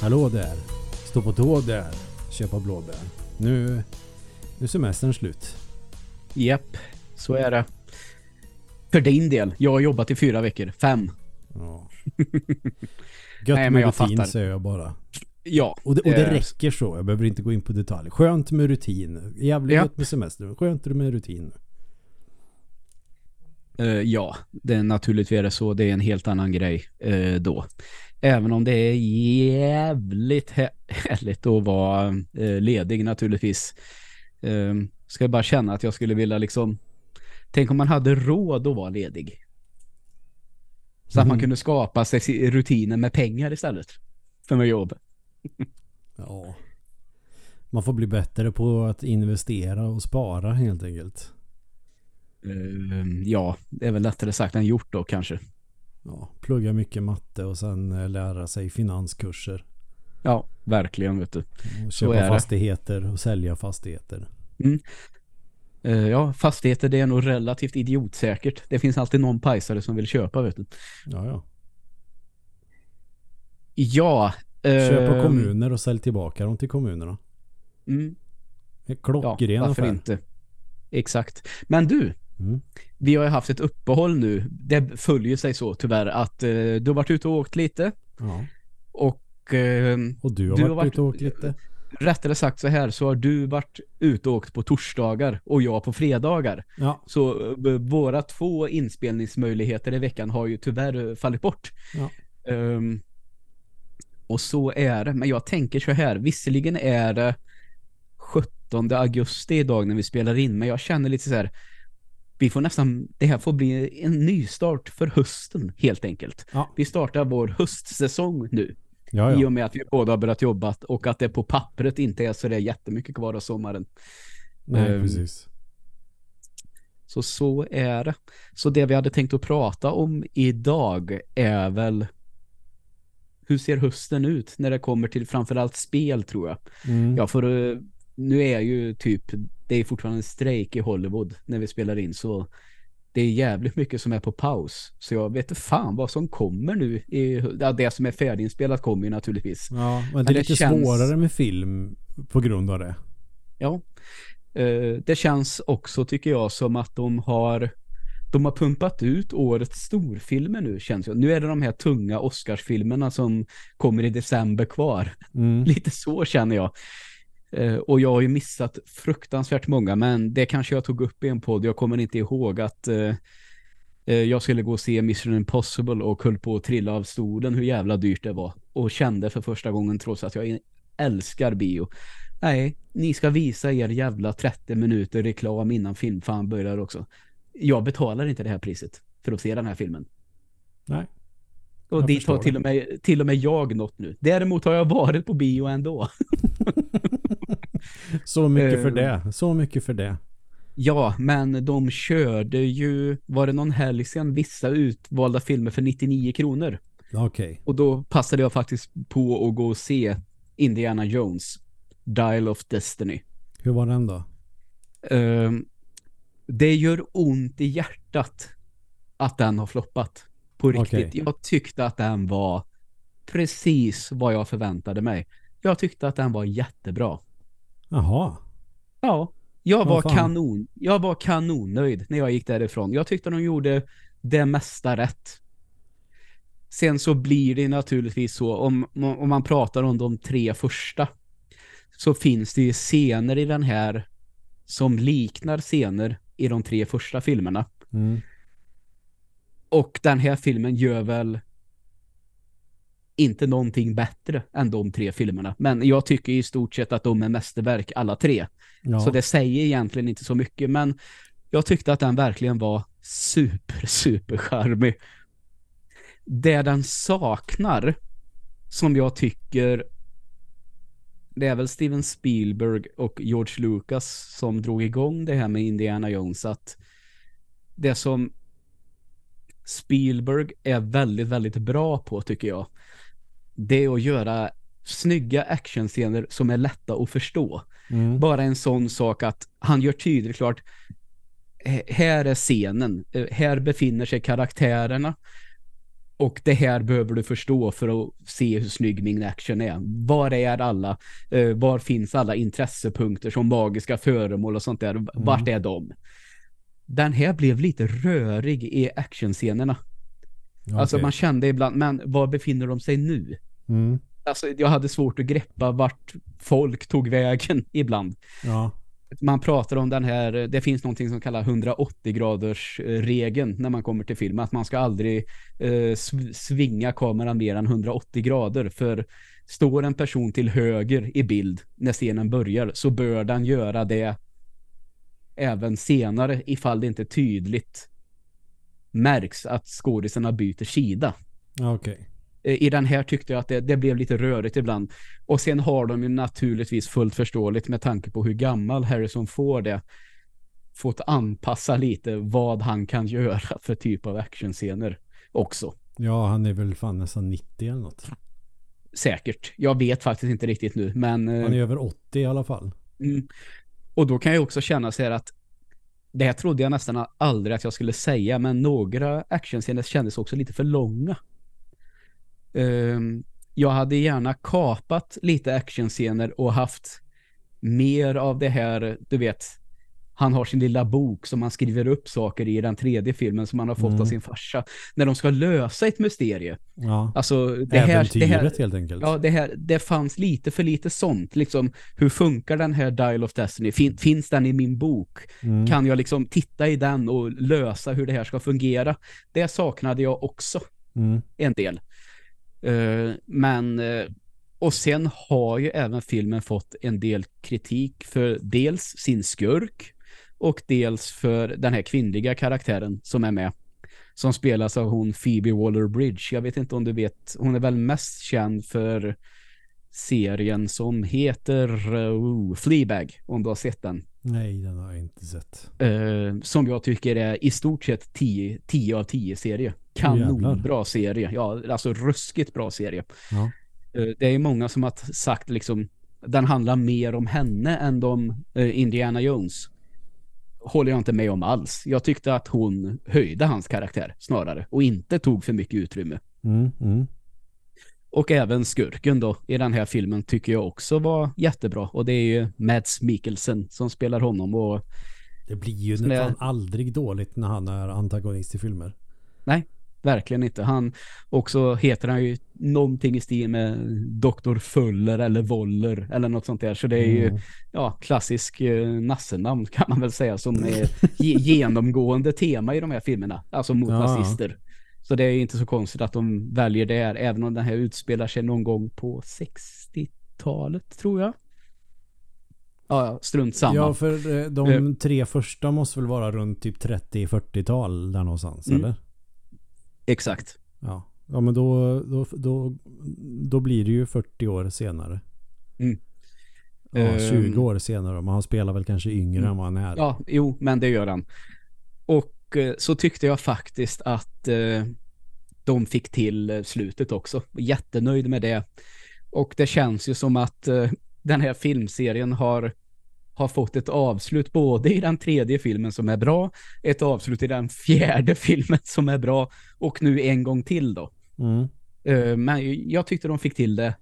Hallå där, stå på tå där, köpa blåbär. Nu är semestern slut. Japp, så är det. För din del, jag har jobbat i 4 veckor, 5. Ja. Gött. Nej, men jag rutin fattar. Säger jag bara. Ja. Och det räcker så, jag behöver inte gå in på detalj. Skönt med rutin, jävligt gött med semester, skönt med rutin. Ja, det är naturligtvis så. Det är en helt annan grej då. Även om det är jävligt härligt att vara ledig naturligtvis. Ska jag bara känna att jag skulle vilja liksom... Tänk om man hade råd att vara ledig. Så att man kunde skapa sig rutiner med pengar istället. För med jobb. Ja. Man får bli bättre på att investera och spara helt enkelt. Ja, det är väl lättare sagt än gjort då kanske. Ja, plugga mycket matte och sen lära sig finanskurser. Ja, verkligen vet du. Och köpa fastigheter och sälja fastigheter. Ja, fastigheter, det är nog relativt idiotsäkert. Det finns alltid någon pajsare som vill köpa, vet du. Ja. Ja, köpa kommuner och sälj tillbaka dem till kommunerna. Klockren affär. Varför inte? Exakt. Men du, vi har ju haft ett uppehåll nu. Det följer sig så tyvärr att du har varit ute och åkt lite. Ja. Och du har varit ute och åkt lite. Rättare sagt så här, så har du varit ute och åkt på torsdagar och jag på fredagar. Ja. Så våra 2 inspelningsmöjligheter i veckan har ju tyvärr fallit bort. Ja. Och så är det. Men jag tänker så här, visserligen är det 17 augusti idag när vi spelar in, men jag känner lite så här, vi får nästan, det här får bli en ny start för hösten helt enkelt. Ja. Vi startar vår höstsäsong nu. Ja. I och med att vi båda har börjat jobba och att det på pappret inte är så det är jättemycket kvar av sommaren. Nej, precis. Så är det. Så det vi hade tänkt att prata om idag är väl hur ser hösten ut när det kommer till framförallt spel, tror jag. Ja, för nu är ju typ, det är fortfarande en strejk i Hollywood när vi spelar in, så det är jävligt mycket som är på paus. Så jag vet fan vad som kommer nu. Det som är färdiginspelat kommer ju naturligtvis. Ja, men det är lite svårare med film på grund av det. Ja. Det känns också, tycker jag, som att de har pumpat ut årets storfilmer nu, känns det. Nu är det de här tunga Oscarsfilmerna som kommer i december kvar. Lite så känner jag. Och jag har ju missat fruktansvärt många, men det kanske jag tog upp i en podd. Jag kommer inte ihåg att jag skulle gå och se Mission Impossible och höll på att trilla av stolen hur jävla dyrt det var. Och kände för första gången, trots att jag älskar bio. Nej, ni ska visa er jävla 30 minuter reklam innan filmfan börjar också. Jag betalar inte det här priset för att se den här filmen. Nej. Och dit har till och med jag nått nu. Däremot har jag varit på bio ändå. Så mycket för det. Så mycket för det. Ja, men de körde ju, var det någon helg sedan, vissa utvalda filmer för 99 kronor. Okej. Och då passade jag faktiskt på att gå och se Indiana Jones, Dial of Destiny. Hur var den då? Det gör ont i hjärtat att den har floppat. På riktigt. Okay. Jag tyckte att den var precis vad jag förväntade mig. Jag tyckte att den var jättebra. Jaha. Ja, jag var kanonnöjd när jag gick därifrån. Jag tyckte de gjorde det mesta rätt. Sen så blir det naturligtvis så, om man pratar om de 3 första, så finns det ju scener i den här som liknar scener i de 3 första filmerna. Och den här filmen gör väl inte någonting bättre än de 3 filmerna. Men jag tycker i stort sett att de är mästerverk alla 3. Ja. Så det säger egentligen inte så mycket. Men jag tyckte att den verkligen var super charmig. Det den saknar, som jag tycker, det är väl Steven Spielberg och George Lucas som drog igång det här med Indiana Jones. Att det som Spielberg är väldigt, väldigt bra på, tycker jag, det är att göra snygga actionscener som är lätta att förstå. Bara en sån sak att han gör tydligt klart, här är scenen, här befinner sig karaktärerna Och det här behöver du förstå för att se hur snygg min action är. Var är alla? Var finns alla intressepunkter som magiska föremål och sånt där? Vart är de? Den här blev lite rörig i actionscenerna. Okay. Alltså man kände ibland, men var befinner de sig nu? Mm. Alltså jag hade svårt att greppa vart folk tog vägen ibland. Ja. Man pratar om den här, det finns någonting som kallas 180-graders regeln när man kommer till film, att man ska aldrig svinga kameran mer än 180 grader, för står en person till höger i bild när scenen börjar så bör den göra det även senare ifall det inte tydligt märks att skådisarna byter sida. Okej. Okay. I den här tyckte jag att det blev lite rörigt ibland. Och sen har de ju naturligtvis fullt förståeligt med tanke på hur gammal Harrison Ford är, fått anpassa lite vad han kan göra för typ av actionscener också. Ja, han är väl fan nästan 90 eller något. Säkert. Jag vet faktiskt inte riktigt nu. Men, han är över 80 i alla fall. Och då kan jag också känna så här att det här trodde jag nästan aldrig att jag skulle säga, men några actionscener kändes också lite för långa. Jag hade gärna kapat lite actionscener och haft mer av det här, du vet, han har sin lilla bok som han skriver upp saker i, den tredje filmen som han har fått av sin farsa, när de ska lösa ett mysterie. Ja. Alltså det här helt enkelt. Ja, det fanns lite för lite sånt liksom, hur funkar den här Dial of Destiny? Finns den i min bok? Kan jag liksom titta i den och lösa hur det här ska fungera? Det saknade jag också en del. Och sen har ju även filmen fått en del kritik för dels sin skurk och dels för den här kvinnliga karaktären som är med, som spelas av hon Phoebe Waller-Bridge. Jag vet inte om du vet, hon är väl mest känd för serien som heter Fleabag, om du har sett den. Nej, den har jag inte sett. Som jag tycker är i stort sett 10 av 10 serie. Kanonbra serie. Ja, alltså ruskigt bra serie. Ja. Det är många som har sagt liksom, den handlar mer om henne än om Indiana Jones. Håller jag inte med om alls. Jag tyckte att hon höjde hans karaktär snarare och inte tog för mycket utrymme. Och även skurken då i den här filmen tycker jag också var jättebra, och det är ju Mads Mikkelsen som spelar honom, och det blir ju nästan aldrig dåligt när han är antagonist i filmer. Nej, verkligen inte. Han också heter han ju någonting i stil med Dr. Fuller eller Voller eller något sånt där, så det är ju klassisk nassenamn kan man väl säga, som är genomgående tema i de här filmerna, alltså mot nazister. Så det är inte så konstigt att de väljer det här, även om den här utspelar sig någon gång på 60-talet, tror jag. Ja, strunt samma. Ja, för de tre första måste väl vara runt typ 30-40-tal där någonstans, eller? Exakt. Ja, men då blir det ju 40 år senare. Ja, 20 år senare. Man spelar väl kanske yngre än vad han är. Ja, jo, men det gör han. Och så tyckte jag faktiskt att de fick till slutet också. Jättenöjd med det. Och det känns ju som att den här filmserien har fått ett avslut både i den tredje filmen som är bra, ett avslut i den fjärde filmen som är bra, och nu en gång till då. Men jag tyckte de fick till det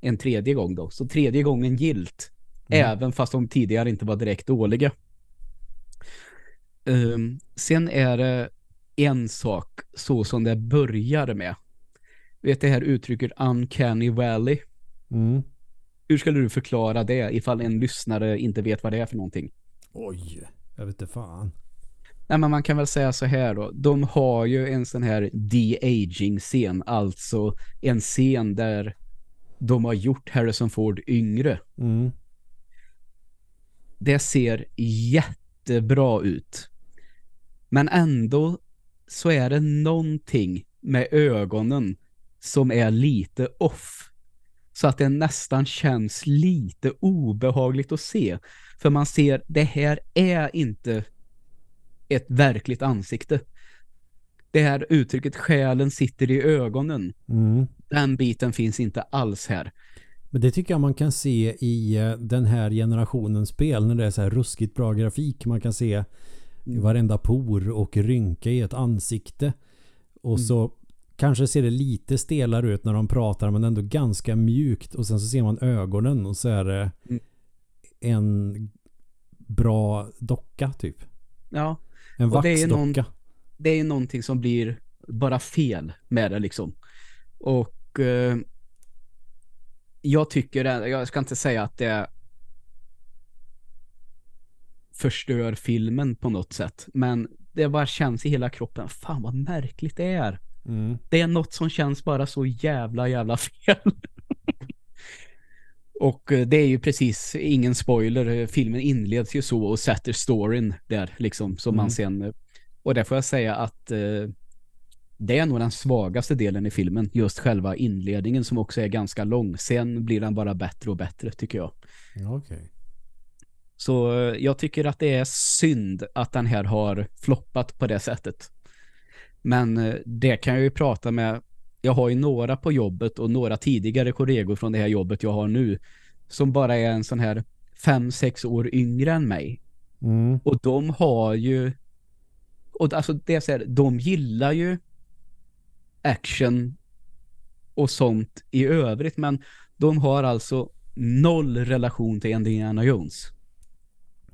en tredje gång då. Så tredje gången gillt. Även fast de tidigare inte var direkt dåliga. Sen är det en sak så som det börjar med. Vet det här uttrycket Uncanny Valley? Hur skulle du förklara det ifall en lyssnare inte vet vad det är för någonting? Oj, jag vet inte fan. Nej, men man kan väl säga så här då. De har ju en sån här de-aging-scen, alltså en scen där de har gjort Harrison Ford yngre. Det ser jättebra ut. Men ändå så är det någonting med ögonen som är lite off. Så att det nästan känns lite obehagligt att se. För man ser, det här är inte ett verkligt ansikte. Det här uttrycket, själen sitter i ögonen. Den biten finns inte alls här. Men det tycker jag man kan se i den här generationens spel, när det är så här ruskigt bra grafik. Man kan se varenda por och rynka i ett ansikte. Och så Kanske ser det lite stelare ut när de pratar, men ändå ganska mjukt. Och sen så ser man ögonen och så är det en bra docka typ. Ja. En vaxdocka. Det är ju någonting som blir bara fel med det liksom. Och jag tycker, jag ska inte säga att det förstör filmen på något sätt, men det bara känns i hela kroppen, fan vad märkligt det är. Mm. Det är något som känns bara så jävla fel. Och det är ju precis ingen spoiler, filmen inleds ju så och sätter storyn där liksom, som man sen, och där får jag säga att det är nog den svagaste delen i filmen, just själva inledningen som också är ganska lång. Sen blir den bara bättre och bättre tycker jag. Okay. Så jag tycker att det är synd att den här har floppat på det sättet. Men det kan jag ju prata med, jag har ju några på jobbet och några tidigare kollegor från det här jobbet jag har nu som bara är en sån här 5-6 år yngre än mig. Och de har ju, och alltså det är så här, de gillar ju action och sånt i övrigt, men de har alltså noll relation till Indiana Jones.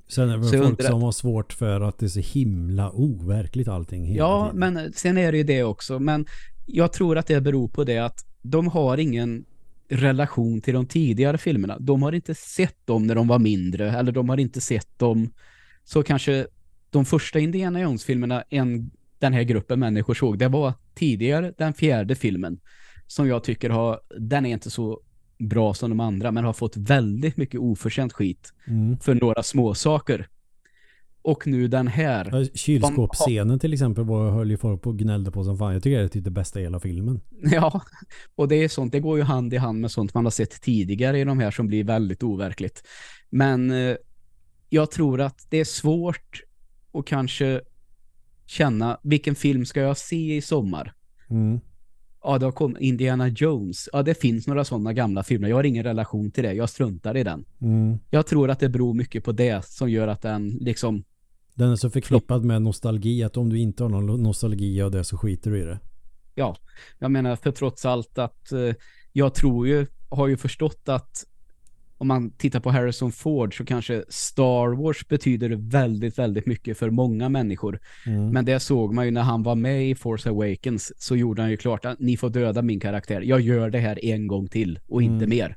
Sen är det folk som har svårt för att det är så himla overkligt allting. Ja, men sen är det ju det också. Men jag tror att det beror på det att de har ingen relation till de tidigare filmerna. De har inte sett dem när de var mindre, eller de har inte sett dem. Så kanske de första Indiana Jones-filmerna den här gruppen människor såg, det var tidigare den fjärde filmen som jag tycker den är inte så bra som de andra, men har fått väldigt mycket oförtjänt skit för några små saker. Och nu den här kylskåpsscenen till exempel höll ju folk på och gnällde på som fan. Jag tycker det är typ det bästa i hela filmen. Ja, och det är sånt, det går ju hand i hand med sånt man har sett tidigare i de här som blir väldigt overkligt. Men jag tror att det är svårt att kanske känna, vilken film ska jag se i sommar? Ja, då kom Indiana Jones. Ja, det finns några sådana gamla filmer. Jag har ingen relation till det. Jag struntar i den. Jag tror att det beror mycket på det som gör att den liksom... Den är så förknippad med nostalgi att om du inte har någon nostalgi av det så skiter du i det. Ja, jag menar för trots allt att jag tror ju, har ju förstått att om man tittar på Harrison Ford så kanske Star Wars betyder väldigt mycket för många människor. Men det såg man ju när han var med i Force Awakens, så gjorde han ju klart att ni får döda min karaktär. Jag gör det här en gång till och inte mer.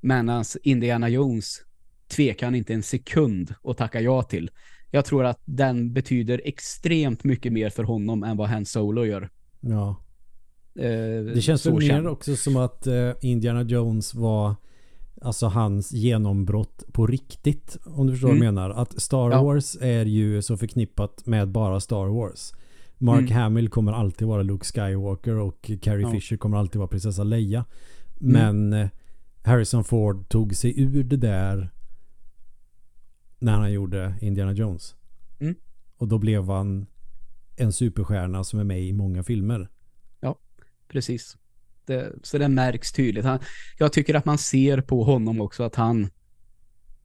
Men alltså Indiana Jones tvekar han inte en sekund att tacka ja till. Jag tror att den betyder extremt mycket mer för honom än vad Han Solo gör. Ja. Det känns så mer också som att Indiana Jones var... Alltså hans genombrott på riktigt, om du förstår vad jag menar. Att Star Wars är ju så förknippat med bara Star Wars. Mark Hamill kommer alltid vara Luke Skywalker och Carrie Fisher kommer alltid vara prinsessa Leia. Men Harrison Ford tog sig ur det där när han gjorde Indiana Jones. Och då blev han en superstjärna som är med i många filmer. Ja, precis. Så det märks tydligt. Jag tycker att man ser på honom också att han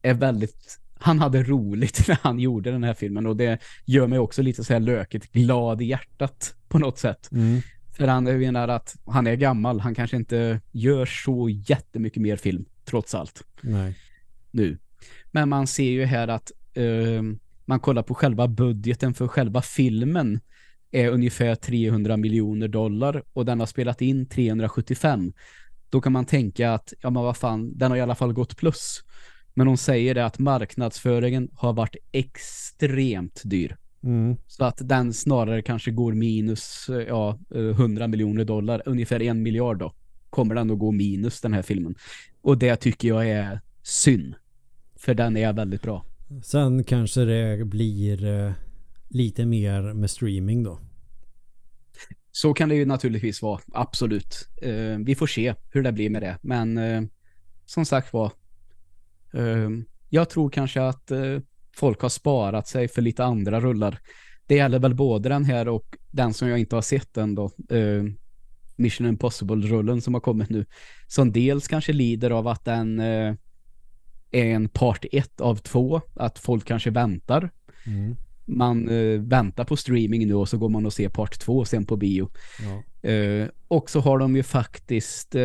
är väldigt... Han hade roligt när han gjorde den här filmen, och det gör mig också lite så här lökigt glad i hjärtat på något sätt. För han är ju nära att han är gammal. Han kanske inte gör så jättemycket mer film trots allt. Nej. Nu. Men man ser ju här att man kollar på själva budgeten för själva filmen är ungefär 300 miljoner dollar, och den har spelat in 375. Då kan man tänka att ja, men vad fan, den har i alla fall gått plus. Men de säger det att marknadsföringen har varit extremt dyr. Så att den snarare kanske går minus 100 miljoner dollar, ungefär 1 miljard då. Kommer den att gå minus den här filmen. Och det tycker jag är synd. För den är väldigt bra. Sen kanske det blir... lite mer med streaming då. Så kan det ju naturligtvis vara. Absolut. Vi får se hur det blir med det. Men som sagt var, jag tror kanske att folk har sparat sig för lite andra rullar. Det gäller väl både den här och den som jag inte har sett än då. Mission Impossible-rullen som har kommit nu. Som dels kanske lider av att den är en part 1 av 2. Att folk kanske väntar. Man väntar på streaming nu och så går man och ser part 2 sen på bio. Och så har de ju faktiskt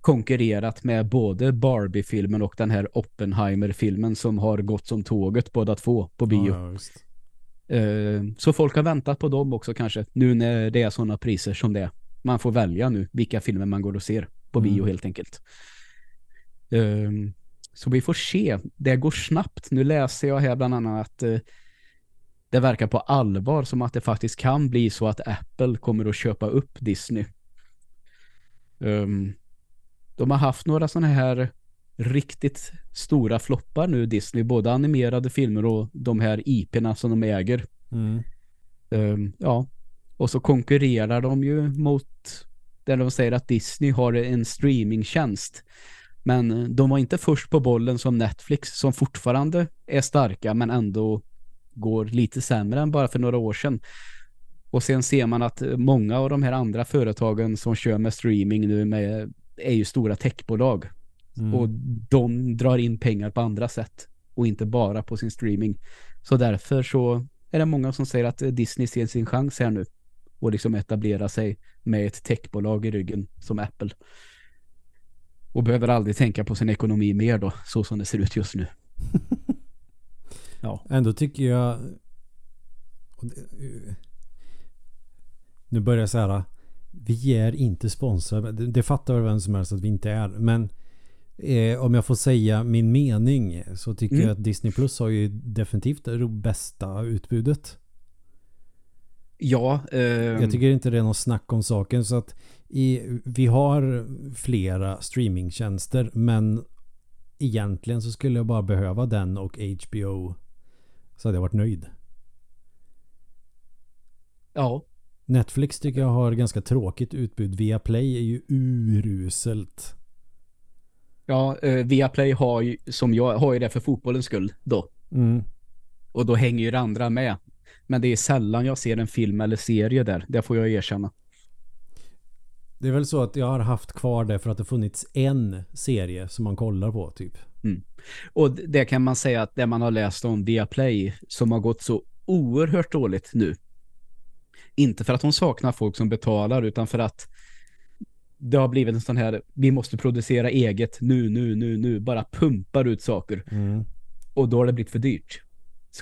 konkurrerat med både Barbie-filmen och den här Oppenheimer-filmen som har gått som tåget båda två på bio. Ah, just. Så folk har väntat på dem också kanske, nu när det är sådana priser som det är. Man får välja nu vilka filmer man går och ser på bio helt enkelt. Så vi får se. Det går snabbt. Nu läser jag här bland annat att det verkar på allvar som att det faktiskt kan bli så att Apple kommer att köpa upp Disney. De har haft några sådana här riktigt stora floppar nu, Disney, både animerade filmer och de här IP-erna som de äger. Ja, och så konkurrerar de ju mot där de säger att Disney har en streamingtjänst. Men de var inte först på bollen som Netflix, som fortfarande är starka men ändå går lite sämre än bara för några år sedan. Och sen ser man att många av de här andra företagen som kör med streaming nu med, är ju stora techbolag. Och de drar in pengar på andra sätt och inte bara på sin streaming. Så därför så är det många som säger att Disney ser sin chans här nu och liksom etablera sig med ett techbolag i ryggen som Apple. Och behöver aldrig tänka på sin ekonomi mer då, så som det ser ut just nu. Ja. Ändå tycker jag... Nu börjar jag så här. Vi är inte sponsrade. Det fattar vem som helst att vi inte är. Men om jag får säga min mening så tycker jag att Disney Plus har ju definitivt det bästa utbudet. Ja. Jag tycker inte det är någon snack om saken. Så att vi har flera streamingtjänster, men egentligen så skulle jag bara behöva den och HBO, så hade jag varit nöjd. Ja. Netflix tycker jag har ganska tråkigt utbud. Viaplay är ju uruselt. Ja, Viaplay har ju, som jag har ju det för fotbollens skull då. Och då hänger ju det andra med. Men det är sällan jag ser en film eller serie där. Det får jag erkänna. Det är väl så att jag har haft kvar det för att det funnits en serie som man kollar på typ. Och det kan man säga att det man har läst om Viaplay som har gått så oerhört dåligt nu. Inte för att de saknar folk som betalar, utan för att det har blivit en sån här, vi måste producera eget nu, bara pumpar ut saker. Och då har det blivit för dyrt.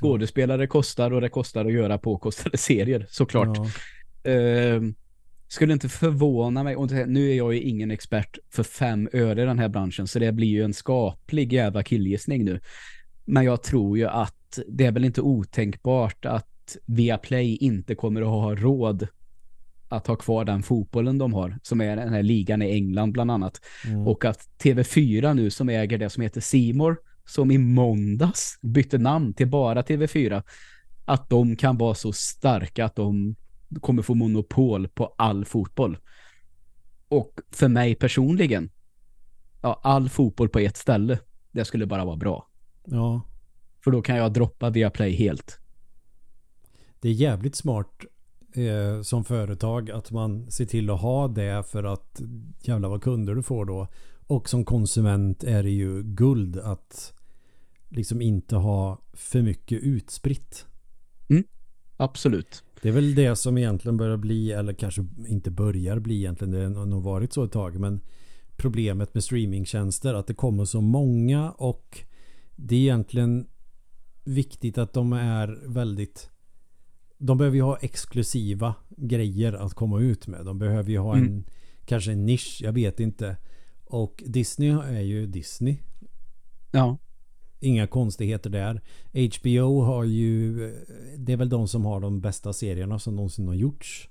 Skådespelare kostar och det kostar att göra påkostade serier, såklart. Skulle inte förvåna mig, och nu är jag ju ingen expert för 5 öre i den här branschen, så det blir ju en skaplig jävla killgissning nu. Men jag tror ju att det är väl inte otänkbart att Viaplay inte kommer att ha råd att ha kvar den fotbollen de har, som är den här ligan i England bland annat. Och att TV4 nu, som äger det som heter C More, som i måndags bytte namn till bara TV4, att de kan vara så starka att de kommer få monopol på all fotboll. Och för mig personligen, ja, all fotboll på ett ställe, det skulle bara vara bra. Ja. För då kan jag droppa Viaplay helt. Det är jävligt smart som företag att man ser till att ha det, för att jävla vad kunder du får då. Och som konsument är det ju guld att liksom inte ha för mycket utspritt. Absolut. Det är väl det som egentligen börjar bli, eller kanske inte börjar bli egentligen, det har nog varit så ett tag, men problemet med streamingtjänster, att det kommer så många, och det är egentligen viktigt att de är väldigt, de behöver ju ha exklusiva grejer att komma ut med. De behöver ju ha en, kanske en nisch, jag vet inte. Och Disney är ju Disney. Ja. Inga konstigheter där. HBO har ju, det är väl de som har de bästa serierna som någonsin har gjorts.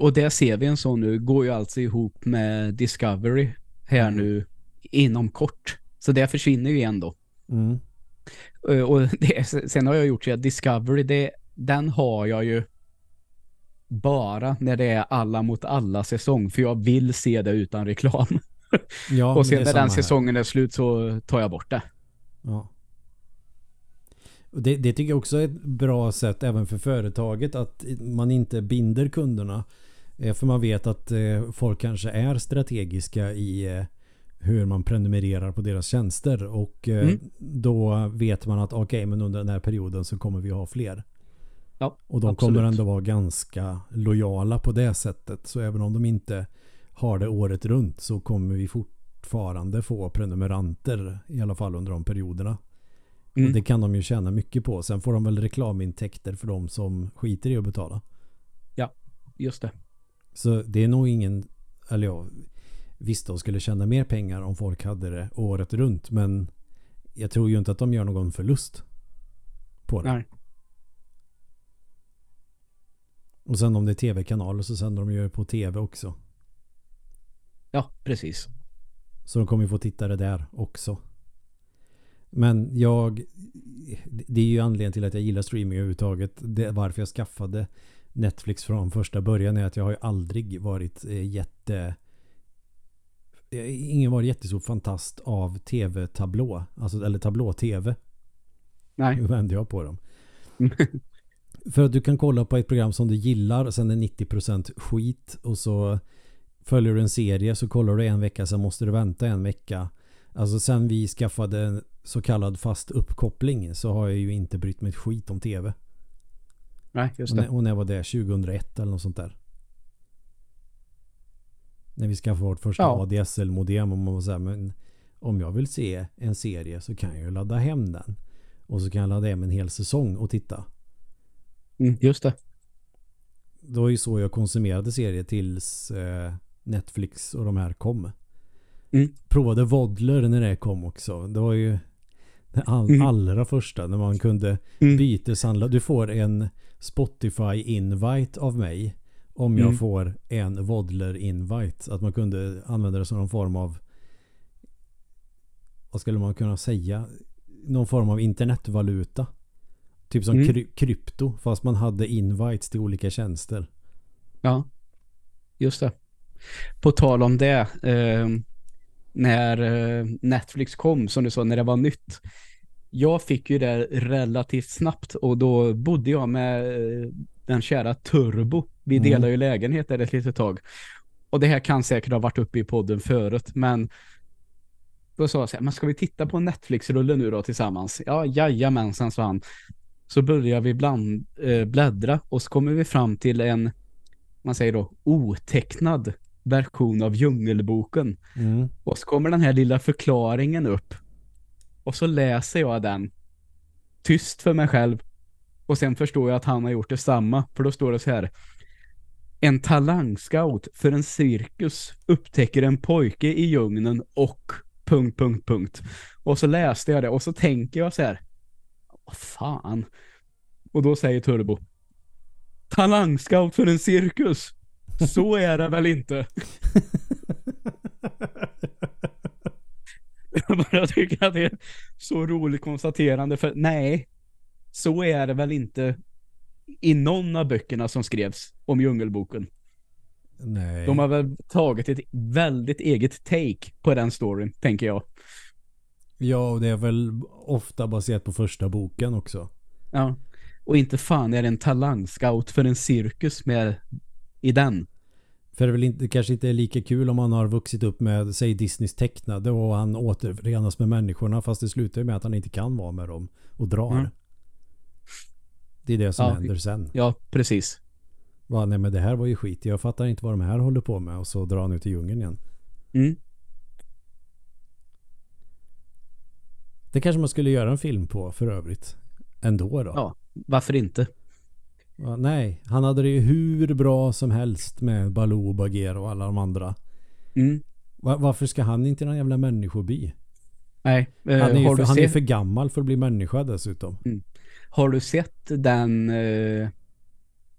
Och där ser vi en sån nu, går ju alltså ihop med Discovery här nu inom kort. Så det försvinner ju igen då. Och det, sen har jag gjort så att Discovery, den har jag ju bara när det är alla mot alla säsong, för jag vill se det utan reklam. Ja, och sen när den säsongen är slut så tar jag bort det. Ja. Det tycker jag också är ett bra sätt även för företaget, att man inte binder kunderna, för man vet att folk kanske är strategiska i hur man prenumererar på deras tjänster, och då vet man att okej, men under den här perioden så kommer vi ha fler. Ja, och de absolut. Kommer ändå vara ganska lojala på det sättet. Så även om de inte har det året runt så kommer vi fortfarande få prenumeranter i alla fall under de perioderna. Mm. Och det kan de ju tjäna mycket på. Sen får de väl reklamintäkter för de som skiter i att betala. Ja, just det. Så det är nog ingen... Eller ja, visst, de skulle tjäna mer pengar om folk hade det året runt. Men jag tror ju inte att de gör någon förlust på det. Nej. Och sen om det är tv-kanaler så sänder de ju på tv också. Ja, precis. Så de kommer ju få tittare där också. Men det är ju anledningen till att jag gillar streaming överhuvudtaget. Det är varför jag skaffade Netflix från första början är att jag har ju aldrig varit jättestor fantast av tv-tablå. Alltså, eller tablå-tv. Nej. Nu vänder jag på dem. För att du kan kolla på ett program som du gillar och sen är 90% skit och så följer du en serie så kollar du en vecka, sen måste du vänta en vecka. Alltså sen vi skaffade en så kallad fast uppkoppling så har jag ju inte brytt mig ett skit om tv. Nej, just det. Och när var det? 2001 eller något sånt där. När vi skaffade vårt första ADSL-modem och man var så här, men om jag vill se en serie så kan jag ju ladda hem den. Och så kan jag ladda hem en hel säsong och titta. Mm, just det. Det var ju så jag konsumerade serier tills Netflix och de här kom. Mm. Provade Vodler när det kom också. Det var ju den allra första när man kunde byteshandla. Du får en Spotify-invite av mig om jag får en Vodler-invite. Att man kunde använda det som någon form av, vad skulle man kunna säga, någon form av internetvaluta. Typ som krypto, fast man hade invites till olika tjänster. Ja, just det. På tal om det, när Netflix kom, som du sa, när det var nytt. Jag fick ju det relativt snabbt och då bodde jag med den kära Turbo. Vi delar ju lägenhet där ett litet tag. Och det här kan säkert ha varit uppe i podden förut, men då sa jag så här, men ska vi titta på Netflix-rullen nu då tillsammans? Ja, jajamensan, sa han. Så börjar vi bläddra och så kommer vi fram till en, man säger då, otecknad version av Djungelboken. Och så kommer den här lilla förklaringen upp och så läser jag den tyst för mig själv och sen förstår jag att han har gjort detsamma, för då står det så här: en talangscout för en cirkus upptäcker en pojke i djungeln och ... Och så läste jag det och så tänker jag så här: vad fan? Och då säger Turbo: talangscout för en cirkus. Så är det väl inte? Jag bara tycker att det är så roligt konstaterande, för nej, så är det väl inte i någon av böckerna som skrevs om Djungelboken. Nej. De har väl tagit ett väldigt eget take på den storyn, tänker jag. Ja, och det är väl ofta baserat på första boken också. Ja, och inte fan är det en talangscout för en cirkus med i den. För det, det kanske inte är lika kul om man har vuxit upp med, säg, Disneys tecknade och han återförenas med människorna, fast det slutar ju med att han inte kan vara med dem och drar. Det är det som händer sen. Ja, precis. Va, nej, men det här var ju skit. Jag fattar inte vad de här håller på med. Och så drar han ut i djungeln igen. Det kanske man skulle göra en film på för övrigt. Ändå då. Ja, varför inte? Va, nej, han hade det ju hur bra som helst med Baloo, Bagheera och alla de andra. Varför ska han inte i någon jävla människoby? Nej. Han är för gammal för att bli människa dessutom. Har du sett den...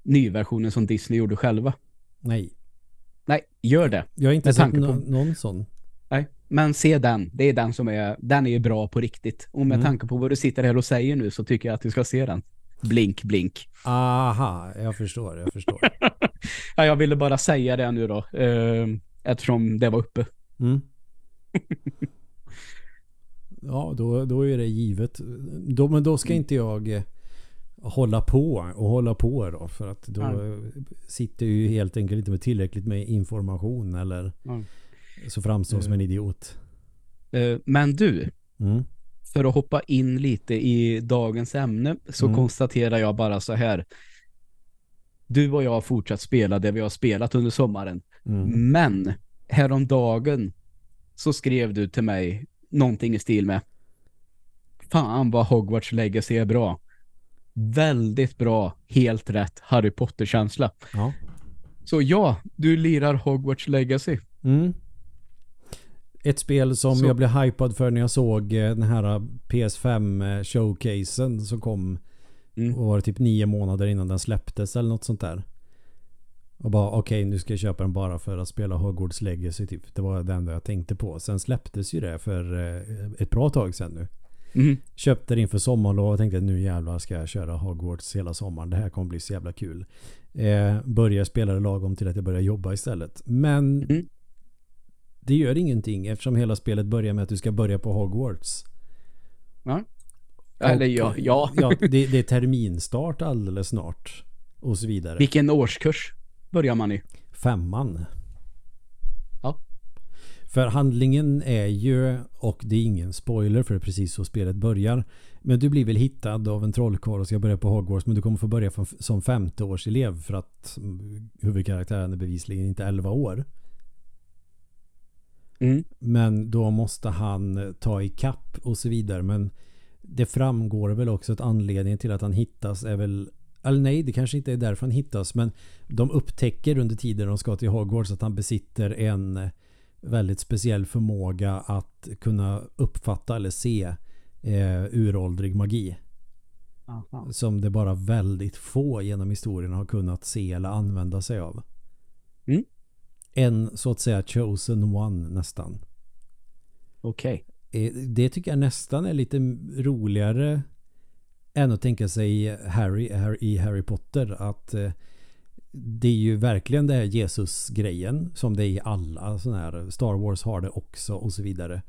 nyversionen som Disney gjorde själva? Nej, gör det. Jag har inte sett någon sån. Nej, men se den. Det är den som är, den är bra på riktigt. Och med tanke på vad du sitter här och säger nu så tycker jag att du ska se den. Blink, blink. Aha, jag förstår. Ja, jag ville bara säga det nu då. Eftersom det var uppe. Ja, då är det givet. Men då ska inte jag... hålla på då, för att då sitter ju helt enkelt inte med tillräckligt med information eller så framstår som en idiot. Men du för att hoppa in lite i dagens ämne så konstaterar jag bara så här. Du och jag har fortsatt spela det vi har spelat under sommaren. Mm. Men häromdagen så skrev du till mig någonting i stil med fan vad Hogwarts Legacy är bra. Väldigt bra, helt rätt Harry Potter-känsla. Ja. Så ja, du lirar Hogwarts Legacy. Mm. Ett spel som så jag blev hypad för när jag såg den här PS5-showcasen som kom och var typ 9 månader innan den släpptes eller något sånt där. Och bara okej, nu ska jag köpa den bara för att spela Hogwarts Legacy typ. Det var det enda jag tänkte på. Sen släpptes ju det för ett bra tag sedan nu. Mm. Köpte det inför sommarlov och tänkte nu jävlar ska jag köra Hogwarts hela sommaren. Det här kommer bli så jävla kul. Började spela det lagom till att jag började jobba istället. Men det gör ingenting eftersom hela spelet börjar med att du ska börja på Hogwarts. Ja. Eller ja. Det är terminstart alldeles snart och så vidare. Vilken årskurs börjar man i? 5:an. Ja. För handlingen är ju, och det är ingen spoiler för det är precis så spelet börjar, men du blir väl hittad av en trollkarl och ska börja på Hogwarts, men du kommer få börja som 5:e-årselev för att huvudkaraktären är bevisligen inte 11 år. Mm. Men då måste han ta i kapp och så vidare, men det framgår väl också att anledningen till att han hittas är väl, eller nej, det kanske inte är därför han hittas, men de upptäcker under tiden de ska till Hogwarts att han besitter en väldigt speciell förmåga att kunna uppfatta eller se uråldrig magi. Aha. Som det bara väldigt få genom historien har kunnat se eller använda sig av. Mm. En så att säga chosen one nästan. Okej. Det tycker jag nästan är lite roligare än att tänka sig Harry i Harry Potter, att det är ju verkligen det här Jesus-grejen som det är i alla sån här, Star Wars har det också och så vidare.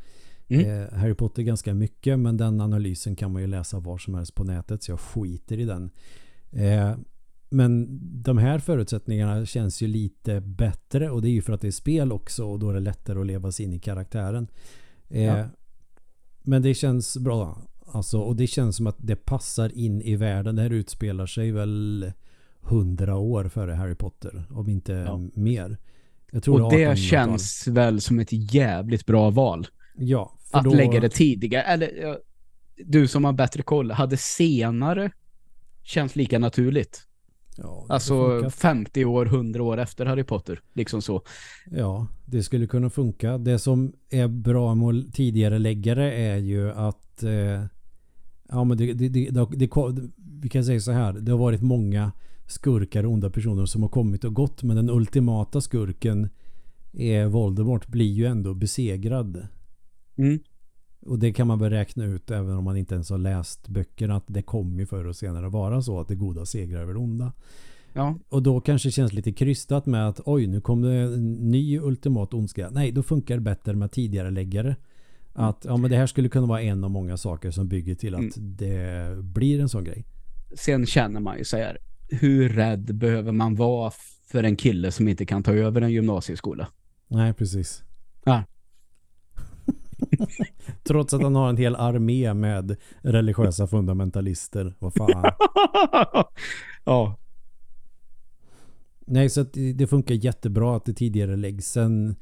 Harry Potter ganska mycket, men den analysen kan man ju läsa var som helst på nätet så jag skiter i den. Men de här förutsättningarna känns ju lite bättre och det är ju för att det är spel också och då är det lättare att leva sig in i karaktären. Ja. Men det känns bra alltså, och det känns som att det passar in i världen. Det här utspelar sig väl 100 år före Harry Potter, om inte mer. Jag tror och det känns väl som ett jävligt bra val. Ja, för att då lägga det tidigare. Eller du som har bättre koll, hade senare känns lika naturligt. Ja, alltså 50 år, 100 år efter Harry Potter liksom så. Ja, det skulle kunna funka. Det som är bra med tidigare läggare är ju att ja, men vi kan säga så här, det har varit många skurkar och onda personer som har kommit och gått, men den ultimata skurken är Voldemort, blir ju ändå besegrad. Och det kan man beräkna ut även om man inte ens har läst böckerna, att det kommer ju förr och senare vara så att det goda segrar över det onda. Ja. Och då kanske känns lite krystat med att oj, nu kommer en ny ultimat ondska. Nej, då funkar det bättre med tidigare läggare. Att ja, men det här skulle kunna vara en av många saker som bygger till att det blir en sån grej. Sen känner man ju så här, hur rädd behöver man vara för en kille som inte kan ta över en gymnasieskola? Nej, precis. Ja. Trots att han har en hel armé med religiösa fundamentalister. Vad fan. Ja. Nej, så att det funkar jättebra att det tidigare läggs. Sen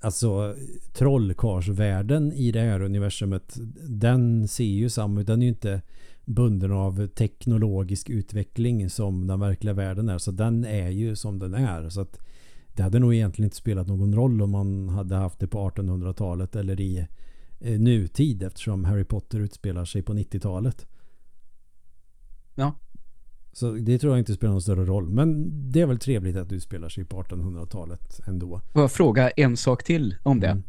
alltså trollkarsvärlden i det här universumet, den ser ju samma ut. Den är ju inte bunden av teknologisk utveckling som den verkliga världen är. Så den är ju som den är. Så att det hade nog egentligen inte spelat någon roll om man hade haft det på 1800-talet eller i nutid, eftersom Harry Potter utspelar sig på 90-talet. Ja. Så det tror jag inte spelar någon större roll, men det är väl trevligt att du spelar sig på 1800-talet ändå. Får jag fråga en sak till om det?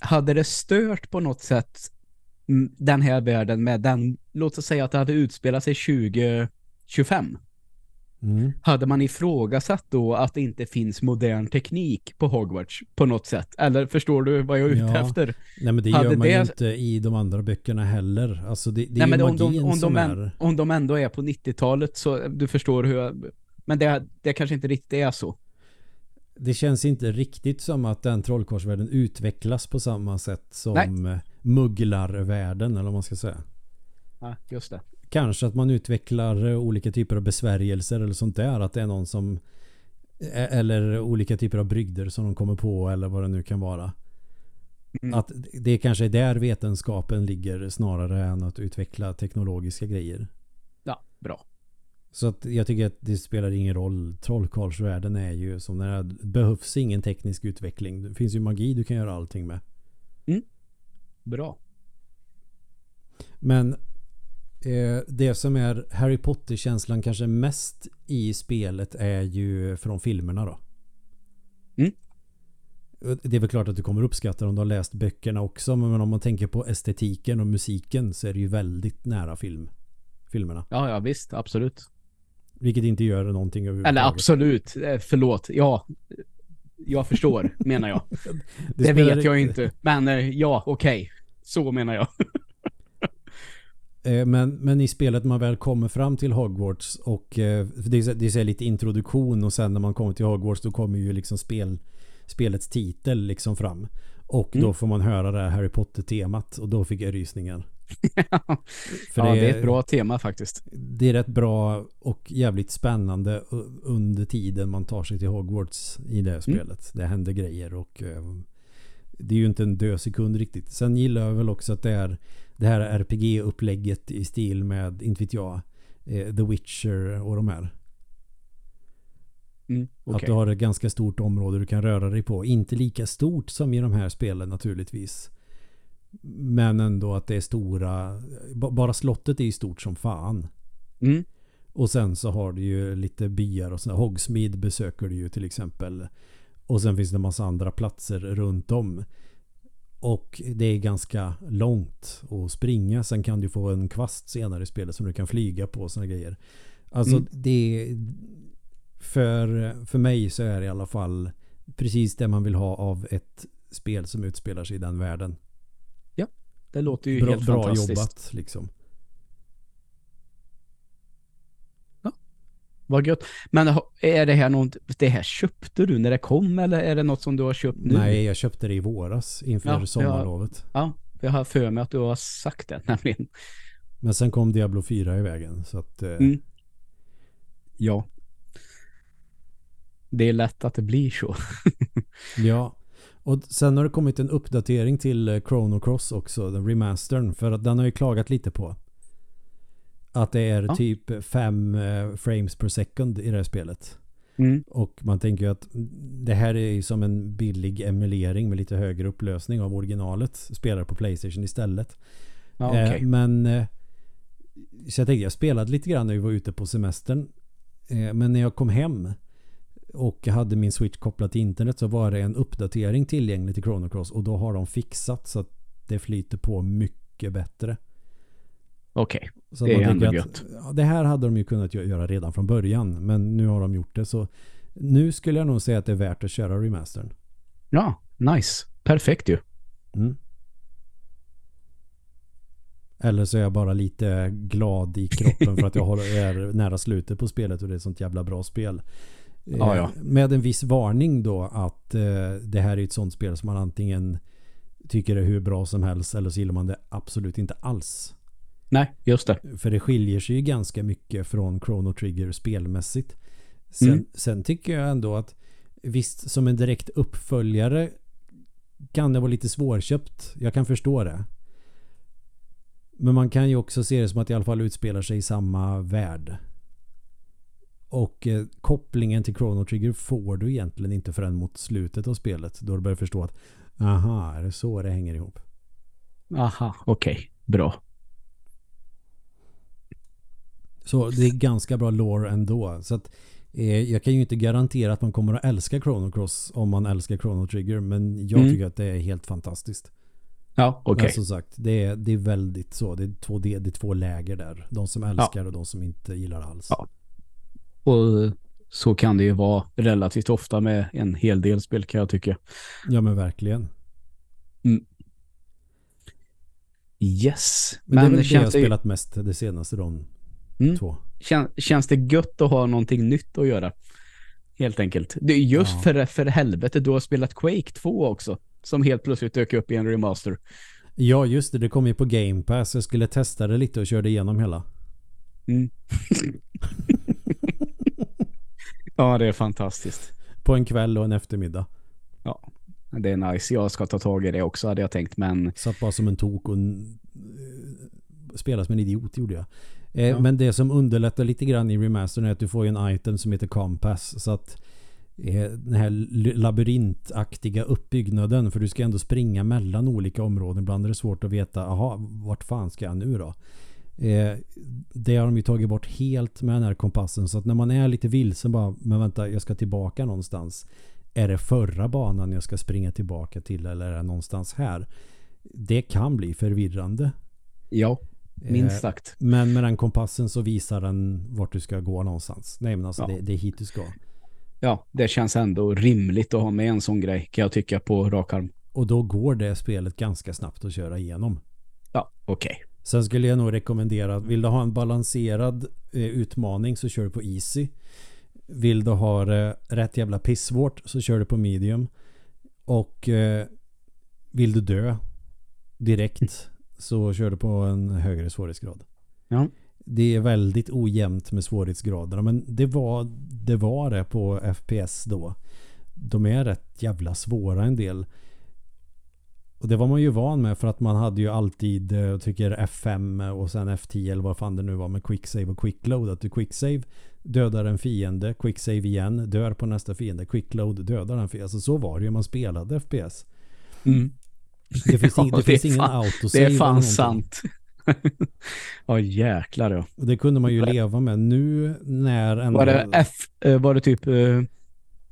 Hade det stört på något sätt den här världen med den, låt oss säga att det hade utspelat sig 2025. Hade man ifrågasatt då att det inte finns modern teknik på Hogwarts på något sätt? Eller förstår du vad jag är ute efter? Nej, men det hade gör man ju inte i de andra böckerna heller. Alltså det nej, är magin som är. Om de ändå är på 90-talet så du förstår hur... Men det kanske inte riktigt är så. det känns inte riktigt som att den trollkarlsvärlden utvecklas på samma sätt som mugglarvärlden, eller vad man ska säga. Ja, just det. Kanske att man utvecklar olika typer av besvärjelser eller sånt där, att det är någon som, eller olika typer av brygder som de kommer på eller vad det nu kan vara. Mm. Att det kanske är där vetenskapen ligger snarare än att utveckla teknologiska grejer. Ja, bra. Så att jag tycker att det spelar ingen roll. Trollkarlsvärlden är ju som när det behövs ingen teknisk utveckling. Det finns ju magi du kan göra allting med. Mm. Bra. Men det som är Harry Potter-känslan kanske mest i spelet är ju från filmerna då. Mm. Det är väl klart att du kommer uppskatta om du har läst böckerna också, men om man tänker på estetiken och musiken så är det ju väldigt nära filmerna. Ja, ja visst, absolut. Vilket inte gör någonting överhuvudtaget. Eller absolut, förlåt. Ja, jag förstår, menar jag. Det vet jag inte, men ja, okej. Så menar jag. Men i spelet man väl kommer fram till Hogwarts och det är lite introduktion och sen när man kommer till Hogwarts då kommer ju liksom spelets titel liksom fram och då får man höra det här Harry Potter-temat och då fick jag rysningar. För ja, det är ett bra tema faktiskt. Det är rätt bra och jävligt spännande under tiden man tar sig till Hogwarts i det här spelet. Det händer grejer och det är ju inte en död sekund riktigt. Sen gillar jag väl också att det är det här RPG-upplägget i stil med, inte vet jag, The Witcher och de här. Okay. Att du har ett ganska stort område du kan röra dig på. Inte lika stort som i de här spelen naturligtvis. Men ändå att det är stora. Bara slottet är ju stort som fan. Mm. Och sen så har du ju lite byar och sådär. Hogsmeade besöker du ju till exempel. Och sen finns det en massa andra platser runt om. Och det är ganska långt att springa. Sen kan du få en kvast senare i spelet som du kan flyga på och såna grejer. Alltså det för mig så är det i alla fall precis det man vill ha av ett spel som utspelar sig i den världen. Ja, det låter ju helt fantastiskt. Bra jobbat liksom. Ja, vad gött. Men är det här något, det här köpte du när det kom eller är det något som du har köpt nu? Nej, jag köpte det i våras inför sommarlovet. Ja, jag har för mig att du har sagt det nämligen. Men sen kom Diablo 4 i vägen så att ja. Det är lätt att det blir så. Ja, och sen har det kommit en uppdatering till Chrono Cross också, den remastern, för att den har ju klagat lite på att det är typ 5 frames per second i det här spelet. Och man tänker ju att det här är ju som en billig emulering med lite högre upplösning av originalet, spelar på PlayStation istället. Okay. Men så jag tänkte, jag spelade lite grann när vi var ute på semestern, men när jag kom hem och hade min Switch kopplat till internet så var det en uppdatering tillgänglig till Chrono Cross och då har de fixat så att det flyter på mycket bättre. Okej, okay. Det är ändå gött. Ja, det här hade de ju kunnat göra redan från början, men nu har de gjort det, så nu skulle jag nog säga att det är värt att köra remastern. Ja, nice. Perfekt ju. Eller så är jag bara lite glad i kroppen för att jag är nära slutet på spelet och det är ett sånt jävla bra spel. Ja. Med en viss varning då att det här är ett sånt spel som man antingen tycker är hur bra som helst eller så gillar man det absolut inte alls. Nej, just det. För det skiljer sig ju ganska mycket från Chrono Trigger spelmässigt. Sen tycker jag ändå att visst, som en direkt uppföljare kan det vara lite svårköpt. Jag kan förstå det. Men man kan ju också se det som att det i alla fall utspelar sig i samma värld. Och kopplingen till Chrono Trigger får du egentligen inte förrän mot slutet av spelet. Då du börjar förstå att är det så det hänger ihop. Aha, okej. Bra. Så det är ganska bra lore ändå. Så att, jag kan ju inte garantera att man kommer att älska Chrono Cross om man älskar Chrono Trigger. Men jag tycker att det är helt fantastiskt. Ja, okej. Men som sagt, det är väldigt så. Det är två läger där. De som älskar och de som inte gillar alls. Ja. Och så kan det ju vara relativt ofta med en hel del spel, kan jag tycka. Ja, men verkligen. Yes. Men det känns jag spelat mest det senaste, de två. Känns det gött att ha någonting nytt att göra? helt enkelt. Det är just för helvete, du har spelat Quake 2 också, som helt plötsligt dök upp i en remaster. Ja, just det. Det kom ju på Game Pass. Jag skulle testa det lite och körde igenom hela. Mm. Ja, det är fantastiskt. På en kväll och en eftermiddag. Ja, det är nice. Jag ska ta tag i det också, hade jag tänkt. Men... satt bara som en tok och spelade som en idiot, gjorde jag. Ja. Men det som underlättar lite grann i remastern är att du får ju en item som heter Compass. Så att den här labyrintaktiga uppbyggnaden, för du ska ändå springa mellan olika områden. Ibland är det svårt att veta, aha, vart fan ska jag nu då? Det har de ju tagit bort helt med den här kompassen, så att när man är lite vilsen, bara, men vänta, jag ska tillbaka någonstans. Är det förra banan jag ska springa tillbaka till, eller är det någonstans här? Det kan bli förvirrande. Ja, minst sagt. Men med den kompassen så visar den vart du ska gå någonstans. Nej, men alltså det är hit du ska. Ja, det känns ändå rimligt att ha med en sån grej, kan jag tycka, på rak arm. Och då går det spelet ganska snabbt att köra igenom. Ja, okej. Okay. Sen skulle jag nog rekommendera, vill du ha en balanserad utmaning så kör du på easy. Vill du ha rätt jävla pissvårt så kör du på medium. Och vill du dö direkt så kör du på en högre svårighetsgrad. Ja. Det är väldigt ojämnt med svårighetsgraderna, men det var det på FPS då. De är rätt jävla svåra en del. Och det var man ju van med, för att man hade ju alltid, jag tycker, F5 och sen F10 eller vad fan det nu var med quicksave och quickload. Att du quicksave dödar en fiende, quicksave igen, dör på nästa fiende, quickload dödar en fiende. Alltså så var det ju man spelade FPS. Mm. Det finns, ingen autosave. Det är fan sant. Ja, jäklar då. Och det kunde man ju leva med nu när... Var det typ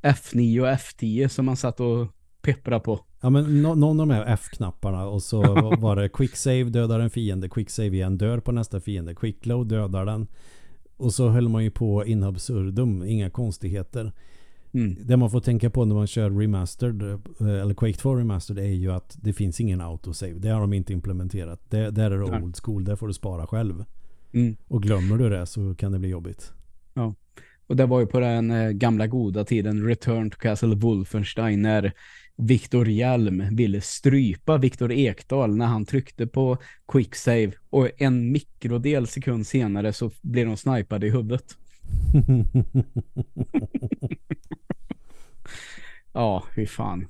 F9 och F10 som man satt och pepprade på? Ja, men någon av de här F-knapparna, och så var det quicksave dödar en fiende, quicksave igen, dör på nästa fiende, quickload dödar den. Och så höll man ju på in absurdum, inga konstigheter. Mm. Det man får tänka på när man kör remastered eller Quake 2 remastered är ju att det finns ingen autosave. Det har de inte implementerat. Där är det old school, där får du spara själv. Mm. Och glömmer du det så kan det bli jobbigt. Ja. Och det var ju på den gamla goda tiden Return to Castle Wolfenstein, när Victor Hjelm ville strypa Viktor Ekdal när han tryckte på quicksave, och en mikrodel sekund senare så blev de snipade i huvudet. Ja, hur fan.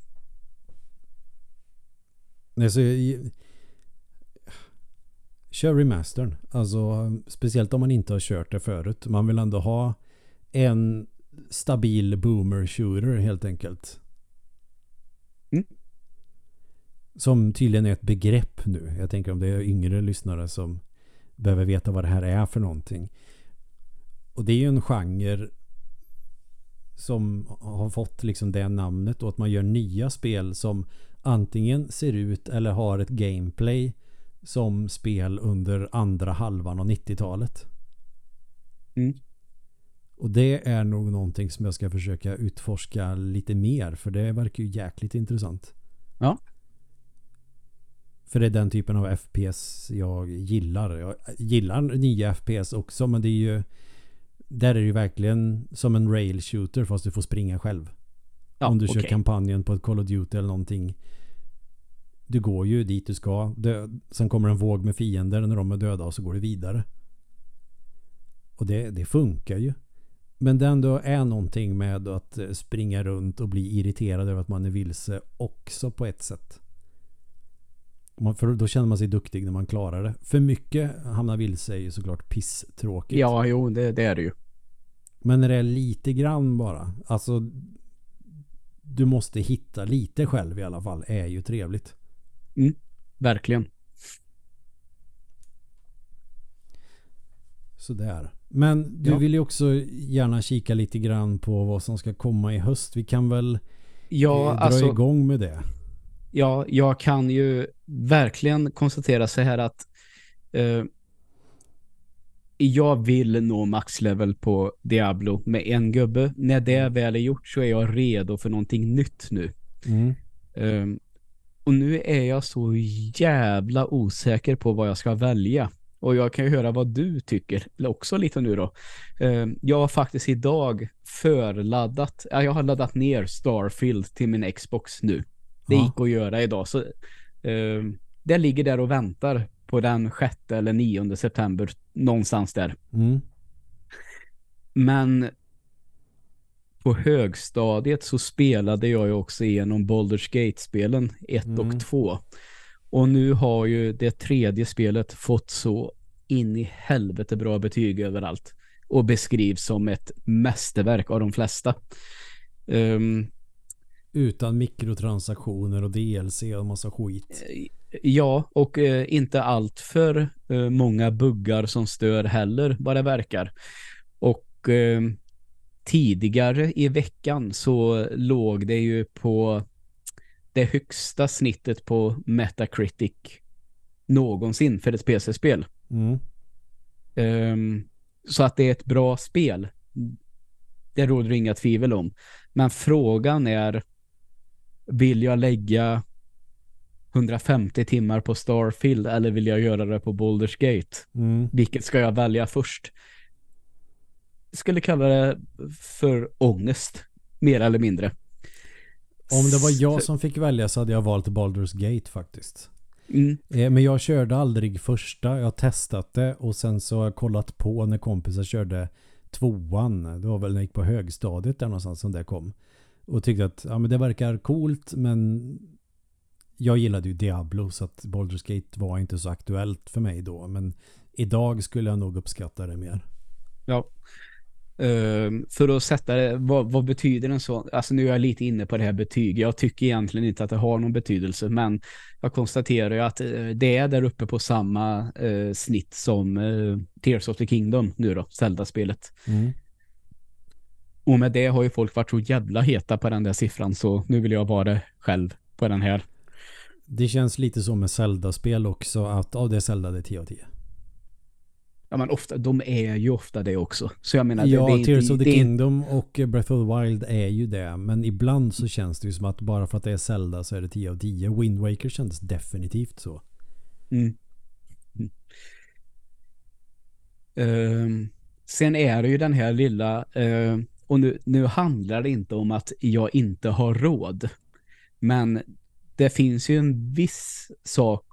Alltså, kör remastern. Alltså, speciellt om man inte har kört det förut. Man vill ändå ha en stabil boomer shooter helt enkelt. Mm. Som tydligen är ett begrepp nu. Jag tänker om det är yngre lyssnare som behöver veta vad det här är för någonting. Och det är ju en genre som har fått liksom det namnet, och att man gör nya spel som antingen ser ut eller har ett gameplay som spel under andra halvan av 90-talet. Mm. Och det är nog någonting som jag ska försöka utforska lite mer, för det verkar ju jäkligt intressant. Ja. För det är den typen av FPS jag gillar. Jag gillar nya FPS också, men det är ju, där är det ju verkligen som en rail shooter, fast du får springa själv. Ja, om du kör kampanjen på ett Call of Duty eller någonting, du går ju dit du ska. Sen kommer en våg med fiender, när de är döda och så går du vidare. Och det funkar ju. Men det ändå är någonting med att springa runt och bli irriterad över att man är vilse också på ett sätt. För då känner man sig duktig när man klarar det. För mycket hamnar vilse är ju såklart pisstråkigt. Ja, jo, det är det ju. Men när det är lite grann bara, alltså du måste hitta lite själv i alla fall, är ju trevligt. Mm, verkligen. Sådär. Men du vill ju också gärna kika lite grann på vad som ska komma i höst. Vi kan väl dra igång med det. Ja, jag kan ju verkligen konstatera så här att jag vill nå maxlevel på Diablo med en gubbe. När det väl är gjort så är jag redo för någonting nytt nu. Mm. Och nu är jag så jävla osäker på vad jag ska välja. Och jag kan ju höra vad du tycker också lite nu då. Jag har faktiskt idag jag har laddat ner Starfield till min Xbox nu. Det gick att göra idag. Så det ligger där och väntar på den 6 eller 9 september. Någonstans där. Mm. Men på högstadiet så spelade jag ju också igenom Baldur's Gate-spelen 1 och 2. Och nu har ju det 3:e spelet fått så in i helvete bra betyg överallt. Och beskrivs som ett mästerverk av de flesta. Utan mikrotransaktioner och DLC och massa skit. Ja, och inte allt för många buggar som stör heller, vad det verkar. Och tidigare i veckan så låg det ju på det högsta snittet på Metacritic någonsin för ett PC-spel. Så att det är ett bra spel, det råder inga tvivel om. Men frågan är, vill jag lägga 150 timmar på Starfield eller vill jag göra det på Baldur's Gate? Vilket ska jag välja först? Jag skulle kalla det för ångest, mer eller mindre. Om det var jag som fick välja så hade jag valt Baldur's Gate faktiskt. Men jag körde aldrig första. Jag testat det och sen så har jag kollat på när kompisar körde tvåan. Det var väl när jag gick på högstadiet där någonstans som det kom. Och tyckte att ja, men det verkar coolt, men jag gillade ju Diablo så att Baldur's Gate var inte så aktuellt för mig då. Men idag skulle jag nog uppskatta det mer. Ja. För att sätta det, vad betyder den så? Alltså nu är jag lite inne på det här betyg. Jag tycker egentligen inte att det har någon betydelse, men jag konstaterar ju att det är där uppe på samma snitt som Tears of the Kingdom nu då, Zelda-spelet. Och med det har ju folk varit så jävla heta på den där siffran, så nu vill jag vara själv på den här. Det känns lite som med Zelda-spel också, att av det Zelda det är 10 av 10. Ja, men ofta, de är ju ofta det också. Så jag menar, ja, det, Tears of the Kingdom och Breath of the Wild är ju det. Men ibland så känns det ju som att bara för att det är Zelda så är det 10 av 10. Wind Waker känns definitivt så. Sen är det ju den här lilla... och nu handlar det inte om att jag inte har råd. Men det finns ju en viss sak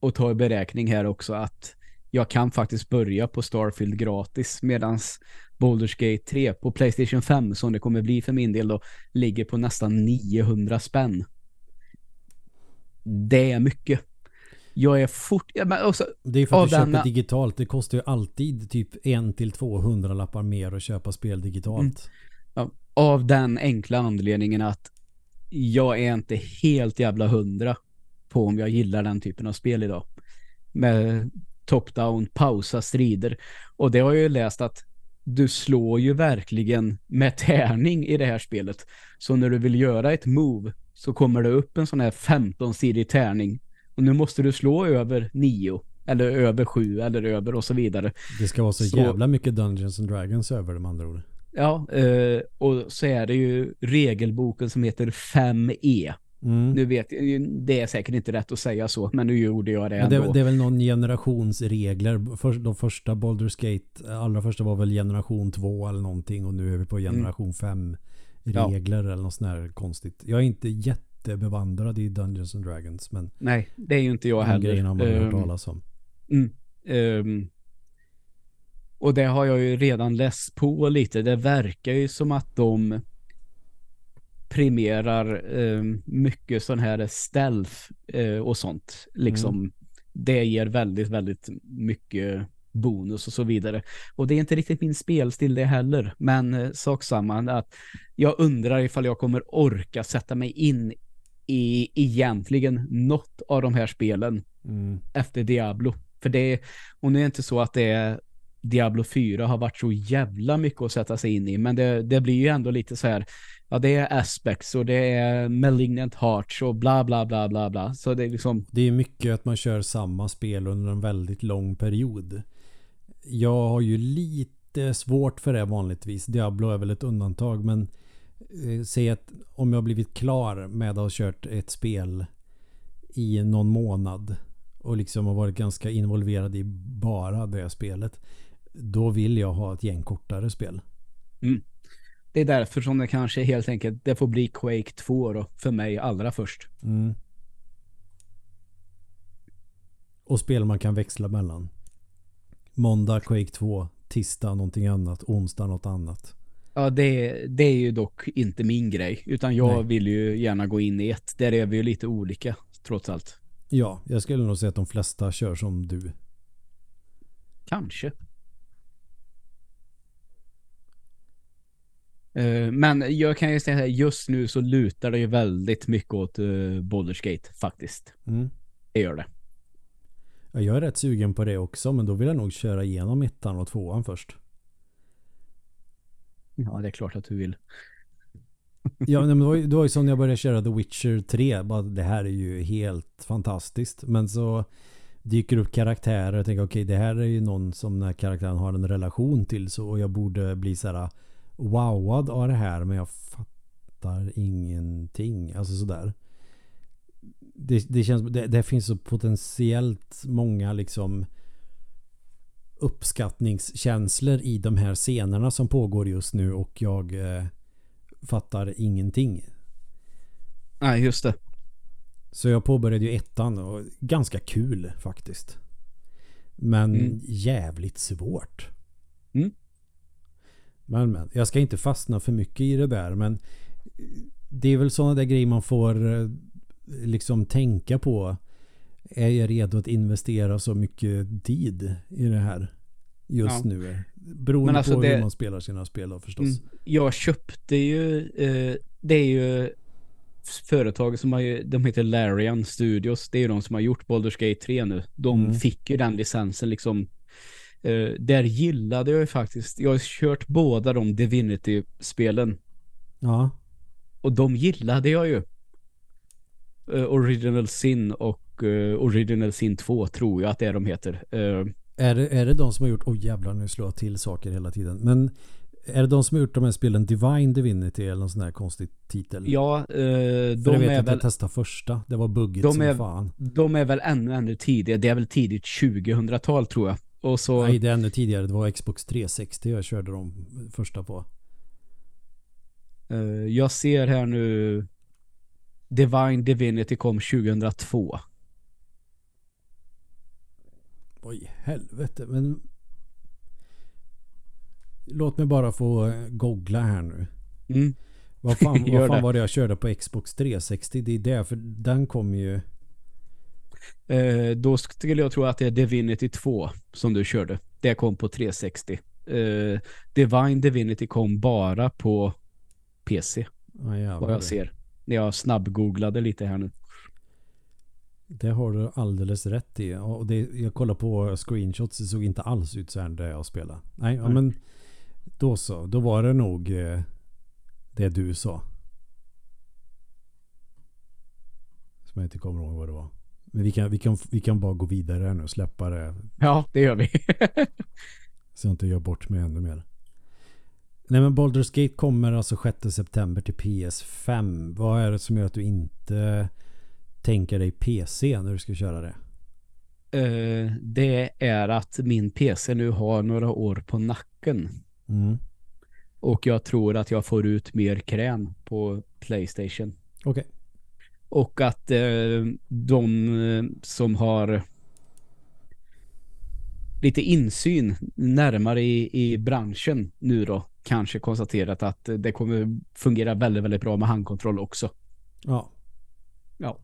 att ta i beräkning här också, att jag kan faktiskt börja på Starfield gratis, medan Baldur's Gate 3 på PlayStation 5, som det kommer bli för min del då, ligger på nästan 900 spänn. Det är mycket. Jag är fort... Men också, det är för att du köper digitalt. Det kostar ju alltid typ 1-200 lappar mer att köpa spel digitalt. Ja, av den enkla anledningen att jag är inte helt jävla 100 på om jag gillar den typen av spel idag. Men... top-down, pausa, strider. Och det har jag ju läst att du slår ju verkligen med tärning i det här spelet. Så när du vill göra ett move så kommer det upp en sån här 15-sidig tärning. Och nu måste du slå över 9 eller över 7 eller över och så vidare. Det ska vara så jävla mycket Dungeons and Dragons över de andra orden. Ja, och så är det ju regelboken som heter 5E. Nu vet det är säkert inte rätt att säga så, men nu gjorde jag det ändå. Det är väl någon generationsregler. De första Baldur's Gate, allra första var väl generation 2 eller någonting, och nu är vi på generation 5 regler eller något sånt här konstigt. Jag är inte jättebevandrad i Dungeons and Dragons, men nej, det är ju inte jag heller. Grejen har man hört talas om. Och det har jag ju redan läst på lite. Det verkar ju som att de primerar mycket sån här stealth och sånt liksom. Det ger väldigt, väldigt mycket bonus och så vidare, och det är inte riktigt min spelstil det heller, men sak samman att jag undrar ifall jag kommer orka sätta mig in i egentligen något av de här spelen efter Diablo, för det, och nu är det inte så att det är Diablo 4 har varit så jävla mycket att sätta sig in i, men det blir ju ändå lite så här, ja, det är Aspects och det är Malignant Hearts och bla bla bla bla bla. Så det är liksom... Det är mycket att man kör samma spel under en väldigt lång period. Jag har ju lite svårt för det vanligtvis. Diablo är väl ett undantag, men säg att om jag har blivit klar med att ha kört ett spel i någon månad och liksom har varit ganska involverad i bara det spelet, då vill jag ha ett gäng kortare spel. Mm. Det är därför som det kanske helt enkelt det får bli Quake 2 då, för mig allra först. Mm. Och spel man kan växla mellan. Måndag Quake 2, tisdag någonting annat, onsdag något annat. Ja, det är ju dock inte min grej, utan jag vill ju gärna gå in i ett. Där är vi ju lite olika, trots allt. Ja, jag skulle nog säga att de flesta kör som du. Kanske. Men jag kan ju säga att just nu så lutar det ju väldigt mycket åt Baldur's Gate faktiskt. Mm. Det gör det. Jag är rätt sugen på det också, men då vill jag nog köra igenom ettan och tvåan först. Ja, det är klart att du vill. Ja, men det var ju som när jag började köra The Witcher 3. Bara, det här är ju helt fantastiskt. Men så dyker upp karaktärer och tänker okej, det här är ju någon som den här karaktären har en relation till, så jag borde bli så här wowad av det här, men jag fattar ingenting. Alltså sådär. Det känns, det finns så potentiellt många liksom uppskattningskänslor i de här scenerna som pågår just nu, och jag fattar ingenting. Nej, just det. Så jag påbörjade ju ettan, och ganska kul faktiskt. Men jävligt svårt. Mm. Men jag ska inte fastna för mycket i det där, men det är väl sådana där grejer man får liksom tänka på. Är jag redo att investera så mycket tid i det här just nu? Beroende alltså på hur man spelar sina spel då, förstås. Jag köpte ju det är ju företag som har, de heter Larian Studios. Det är ju de som har gjort Baldur's Gate 3 nu. De fick ju den licensen liksom. Där gillade jag ju faktiskt. Jag har kört båda de Divinity-spelen. Ja. Och de gillade jag ju. Original Sin och Original Sin 2 tror jag att det är de heter. Är det de som har gjort... jävlar, nu slår jag till saker hela tiden. Men är det de som har gjort de här spelen Divine Divinity eller någon sån här konstig titel? Ja, de jag vet är att väl... testa första. Det var buggigt som fan. De är väl ännu tidigare. Det är väl tidigt 2000-tal tror jag. Och så... Nej, det är ännu tidigare. Det var Xbox 360 jag körde de första på. Jag ser här nu... Divine Divinity kom 2002. Oj, helvete. Men... Låt mig bara få googla här nu. Mm. Vad fan var det jag körde på Xbox 360? Det är det, för den kom ju... då skulle jag tro att det är Divinity 2 som du körde. Det kom på 360. Divine Divinity kom bara på PC. Vad jag ser. Jag snabbgooglade lite här nu. Det har du alldeles rätt i. Och det, jag kollar på screenshots, det såg inte alls ut så här där jag spelade. Nej, ja, men då så. Då var det nog det du sa. Som jag inte kommer ihåg vad det var. Men vi kan bara gå vidare här nu och släppa det. Ja, det gör vi. Så jag inte gör bort mig ännu mer. Nej, men Baldur's Gate kommer alltså 6 september till PS5. Vad är det som gör att du inte tänker dig PC när du ska köra det? Det är att min PC nu har några år på nacken. Mm. Och jag tror att jag får ut mer krän på PlayStation. Okej. Och att de som har lite insyn närmare i branschen nu då kanske konstaterat att det kommer fungera väldigt, väldigt bra med handkontroll också. Ja. Ja.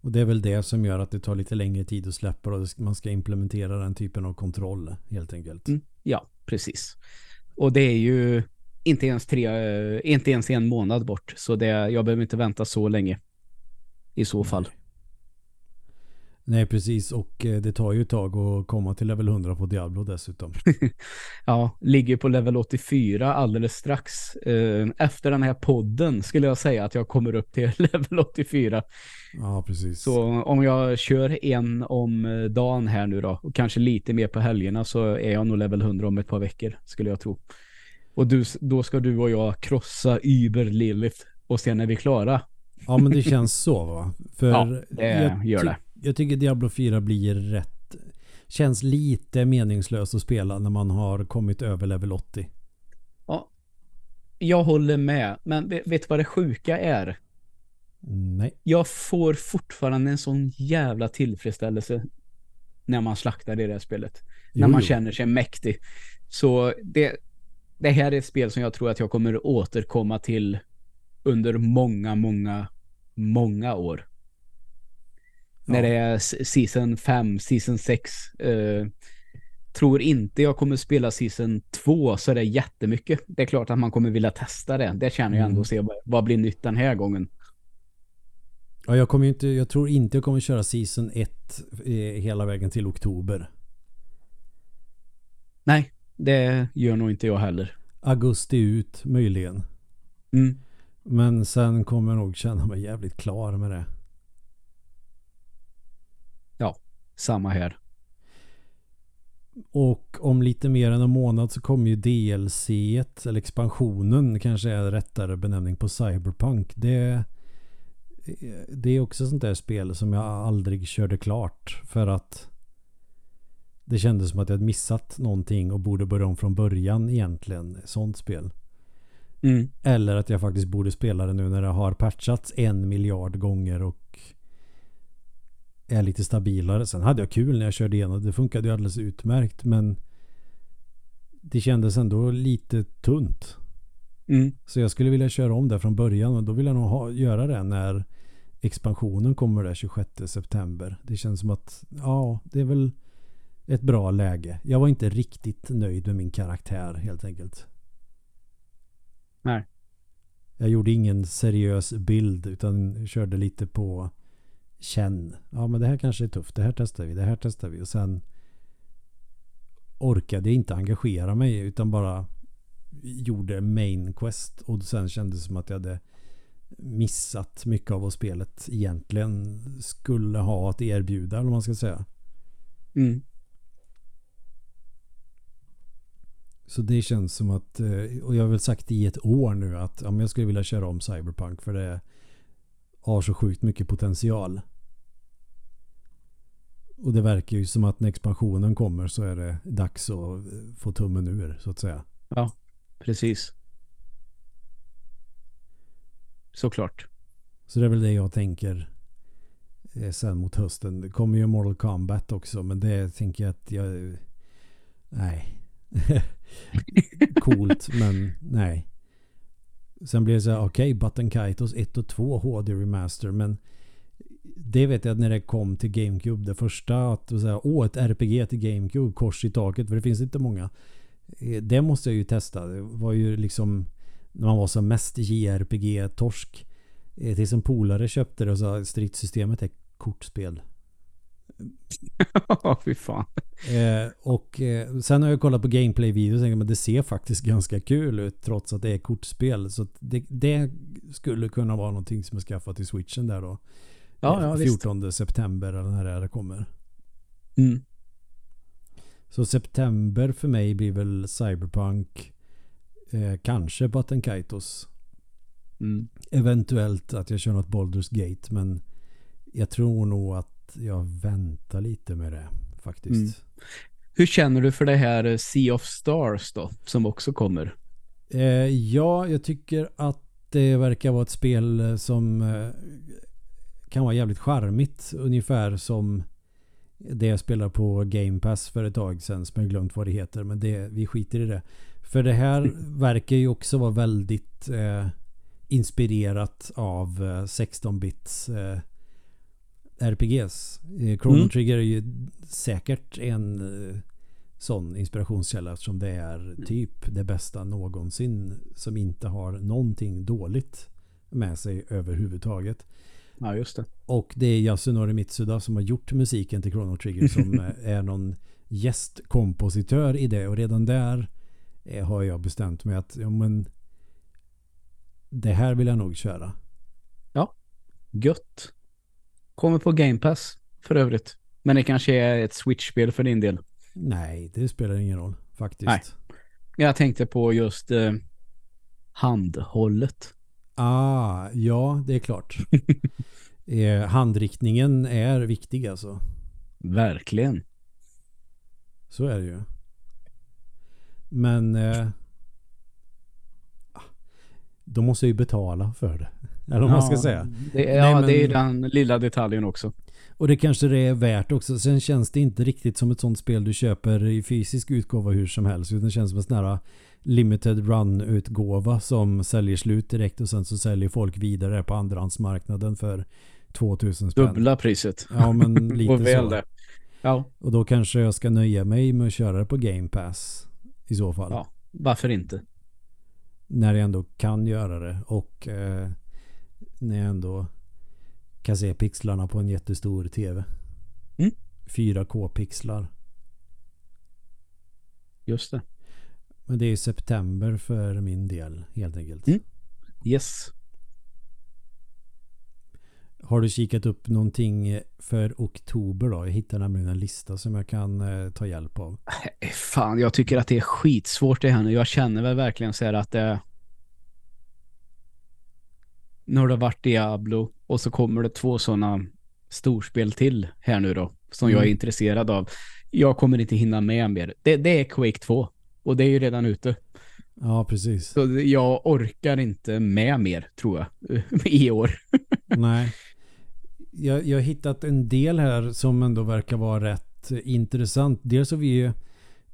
Och det är väl det som gör att det tar lite längre tid att släppa och man ska implementera den typen av kontroll helt enkelt. Mm. Ja, precis. Och det är ju inte ens en månad bort, så jag behöver inte vänta så länge i så fall. Nej, precis, och det tar ju ett tag att komma till level 100 på Diablo dessutom. Ja, ligger på level 84 alldeles strax. Efter den här podden skulle jag säga att jag kommer upp till level 84. Ja, precis. Så om jag kör en om dagen här nu då, och kanske lite mer på helgerna, så är jag nog level 100 om ett par veckor skulle jag tro. Och då ska du och jag krossa Uber Lilith, och sen är vi klara. Ja, men det känns så, va? För ja, jag gör det. jag tycker Diablo 4 blir rätt, känns lite meningslöst att spela när man har kommit över level 80. Ja, jag håller med. Men vet du vad det sjuka är? Nej. Jag får fortfarande en sån jävla tillfredsställelse när man slaktar i det här spelet. Jo, när man känner sig mäktig. Så det här är ett spel som jag tror att jag kommer att återkomma till under många, många, många år. Ja. När det är season 5, season 6. Tror inte jag kommer spela season 2 så det är jättemycket. Det är klart att man kommer vilja testa det. Det känner jag ändå att se vad blir nytt den här gången. Ja, jag tror inte jag kommer köra season 1 hela vägen till oktober. Nej, det gör nog inte jag heller. Augusti ut, möjligen. Mm. Men sen kommer jag nog känna mig jävligt klar med det. Ja, samma här. Och om lite mer än en månad så kommer ju DLC, eller expansionen kanske är rättare benämning på Cyberpunk. Det är också sånt där spel som jag aldrig körde klart för att det kändes som att jag hade missat någonting och borde börja om från början egentligen, sånt spel. Mm. Eller att jag faktiskt borde spela det nu när det har patchats 1 miljard gånger och är lite stabilare. Sen hade jag kul när jag körde igenom. Det funkade ju alldeles utmärkt, men det kändes ändå lite tunt. Mm. Så jag skulle vilja köra om det från början, och då vill jag nog göra det när expansionen kommer där 26 september. Det känns som att ja, det är väl ett bra läge. Jag var inte riktigt nöjd med min karaktär helt enkelt. Nej. Jag gjorde ingen seriös bild utan körde lite på känn. Ja, men det här kanske är tufft. Det här testar vi. Och sen orkade jag inte engagera mig utan bara gjorde main quest, och sen kändes det som att jag hade missat mycket av vad spelet egentligen skulle ha att erbjuda, eller vad man ska säga. Mm. Så det känns som att, och jag har väl sagt i ett år nu att ja, men jag skulle vilja köra om Cyberpunk för det har så sjukt mycket potential. Och det verkar ju som att när expansionen kommer så är det dags att få tummen ur, så att säga. Ja, precis. Såklart. Så det är väl det jag tänker sen mot hösten. Det kommer ju Mortal Kombat också, men det tänker jag att jag... Nej. Coolt, men nej. Sen blir det så här, okej, Button Kaitos 1 och 2 HD Remaster, men det vet jag att när det kom till GameCube, det första att säga, ett RPG till GameCube, kors i taket, för det finns inte många. Det måste jag ju testa. Det var ju liksom när man var som mest JRPG-torsk tills en polare köpte det och sa stridssystemet är kortspel. Ja, fy fan. Och sen har jag kollat på gameplay-videos och tänkte, men det ser faktiskt ganska kul ut trots att det är kortspel. Så det skulle kunna vara någonting som är skaffat till Switchen där då. Ja, 14 september eller när det kommer. Mm. Så september för mig blir väl Cyberpunk, kanske Button Kaitos. Mm. Eventuellt att jag kör något Baldur's Gate, men jag tror nog att jag väntar lite med det faktiskt. Mm. Hur känner du för det här Sea of Stars då, som också kommer? Ja, jag tycker att det verkar vara ett spel som kan vara jävligt charmigt, ungefär som det jag spelar på Game Pass för ett tag sedan som jag glömt vad det heter, men vi skiter i det. För det här verkar ju också vara väldigt inspirerat av 16-bits RPGs. Chrono Trigger är ju säkert en sån inspirationskälla, eftersom det är typ det bästa någonsin som inte har någonting dåligt med sig överhuvudtaget. Ja, just det. Och det är Yasunori Mitsuda som har gjort musiken till Chrono Trigger som är någon gästkompositör i det, och redan där har jag bestämt mig att ja, men det här vill jag nog köra. Ja, gött. Kommer på Game Pass för övrigt, men det kanske är ett Switch-spel för din del. Nej, det spelar ingen roll faktiskt. Nej. Jag tänkte på just handhållet. Ah, ja, det är klart. handriktningen är viktig alltså. Verkligen. Så är det ju. Men de måste ju betala för det. Eller vad man ska säga. Det är den lilla detaljen också. Och det kanske det är värt också. Sen känns det inte riktigt som ett sånt spel du köper i fysisk utgåva hur som helst. Utan det känns som en sån här limited run-utgåva som säljer slut direkt och sen så säljer folk vidare på andrahandsmarknaden för 2000 spänn. Dubbla priset. Ja, men lite och väl så. Det. Ja. Och då kanske jag ska nöja mig med att köra det på Game Pass i så fall. Ja, varför inte? När jag ändå kan göra det och när jag ändå kan se pixlarna på en jättestor tv. 4K-pixlar. Just det. Men det är september för min del helt enkelt. Mm. Yes. Har du kikat upp någonting för oktober då? Jag hittar nämligen en lista som jag kan ta hjälp av. Fan, jag tycker att det är skitsvårt det här nu. Jag känner väl verkligen så här att nu har det varit Diablo och så kommer det två sådana storspel till här nu då som jag är intresserad av. Jag kommer inte hinna med mer. Det är Quake 2 och det är ju redan ute. Ja, precis. Så jag orkar inte med mer tror jag i år. Nej. Jag har hittat en del här som ändå verkar vara rätt intressant. Dels har vi ju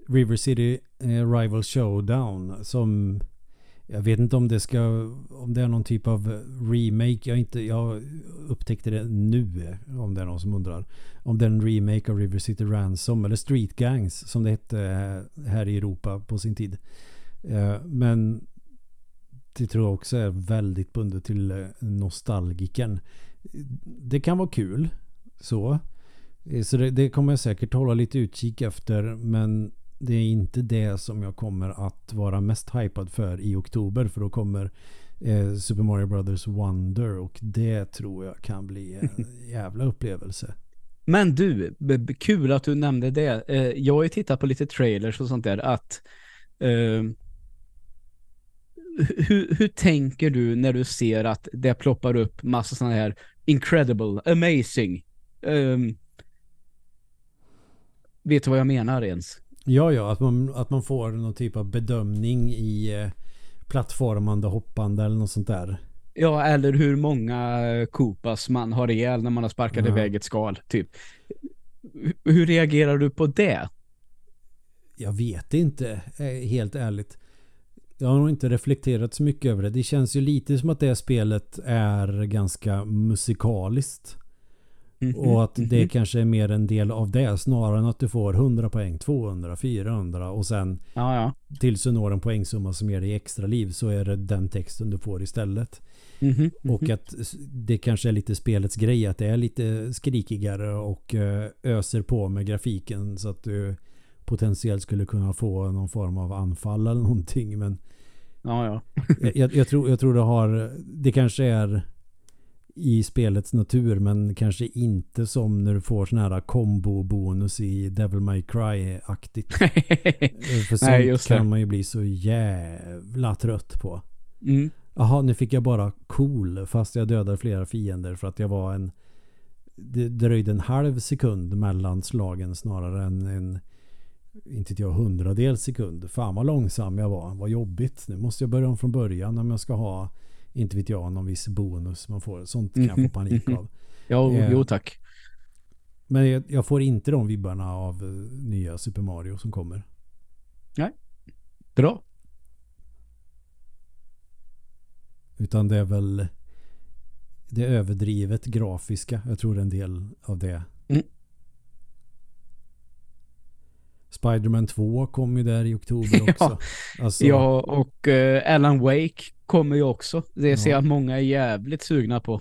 River City Rival Showdown som jag vet inte om det är någon typ av remake. Jag upptäckte det nu om det är någon som undrar. Om det är en remake av River City Ransom eller Street Gangs som det hette här i Europa på sin tid. Men det tror jag också är väldigt bundet till nostalgiken. Det kan vara kul så det kommer jag säkert hålla lite utkik efter, men det är inte det som jag kommer att vara mest hypad för i oktober, för då kommer Super Mario Brothers Wonder och det tror jag kan bli en jävla upplevelse. Men du, kul att du nämnde det. Jag har ju tittat på lite trailers och sånt där att hur tänker du när du ser att det ploppar upp massa sådana här incredible, amazing vet du vad jag menar ens? Ja, att man får någon typ av bedömning i plattformande, hoppande eller något sånt där. Ja, eller hur många kopas man har ihjäl när man har sparkat iväg ett skal typ. Hur reagerar du på det? Jag vet inte, helt ärligt. Jag har nog inte reflekterat så mycket över det. Det känns ju lite som att det spelet är ganska musikaliskt. Och att det kanske är mer en del av det snarare än att du får 100 poäng, 200, 400 och sen tills du når en poängsumma som ger dig extra liv så är det den texten du får istället. Och att det kanske är lite spelets grej att det är lite skrikigare och öser på med grafiken så att du potentiellt skulle kunna få någon form av anfall eller någonting, men jag tror det kanske är i spelets natur, men kanske inte som när du får sån här combo-bonus i Devil May Cry-aktigt. För sånt kan man ju bli så jävla trött på. Jaha, nu fick jag bara cool fast jag dödade flera fiender för att jag var det dröjde en halv sekund mellan slagen snarare än inte jag 100-del sekund. Fan vad långsam jag var. Vad jobbigt. Nu måste jag börja om från början om jag ska ha, inte vet jag, någon viss bonus man får. Sånt kan jag få panik av. Jo tack. Men jag får inte de vibbarna av nya Super Mario som kommer. Nej. Bra. Utan det är väl det är överdrivet grafiska. Jag tror det är en del av det. Spider-Man 2 kom ju där i oktober också. Och Alan Wake kommer ju också. Det ser jag många är jävligt sugna på.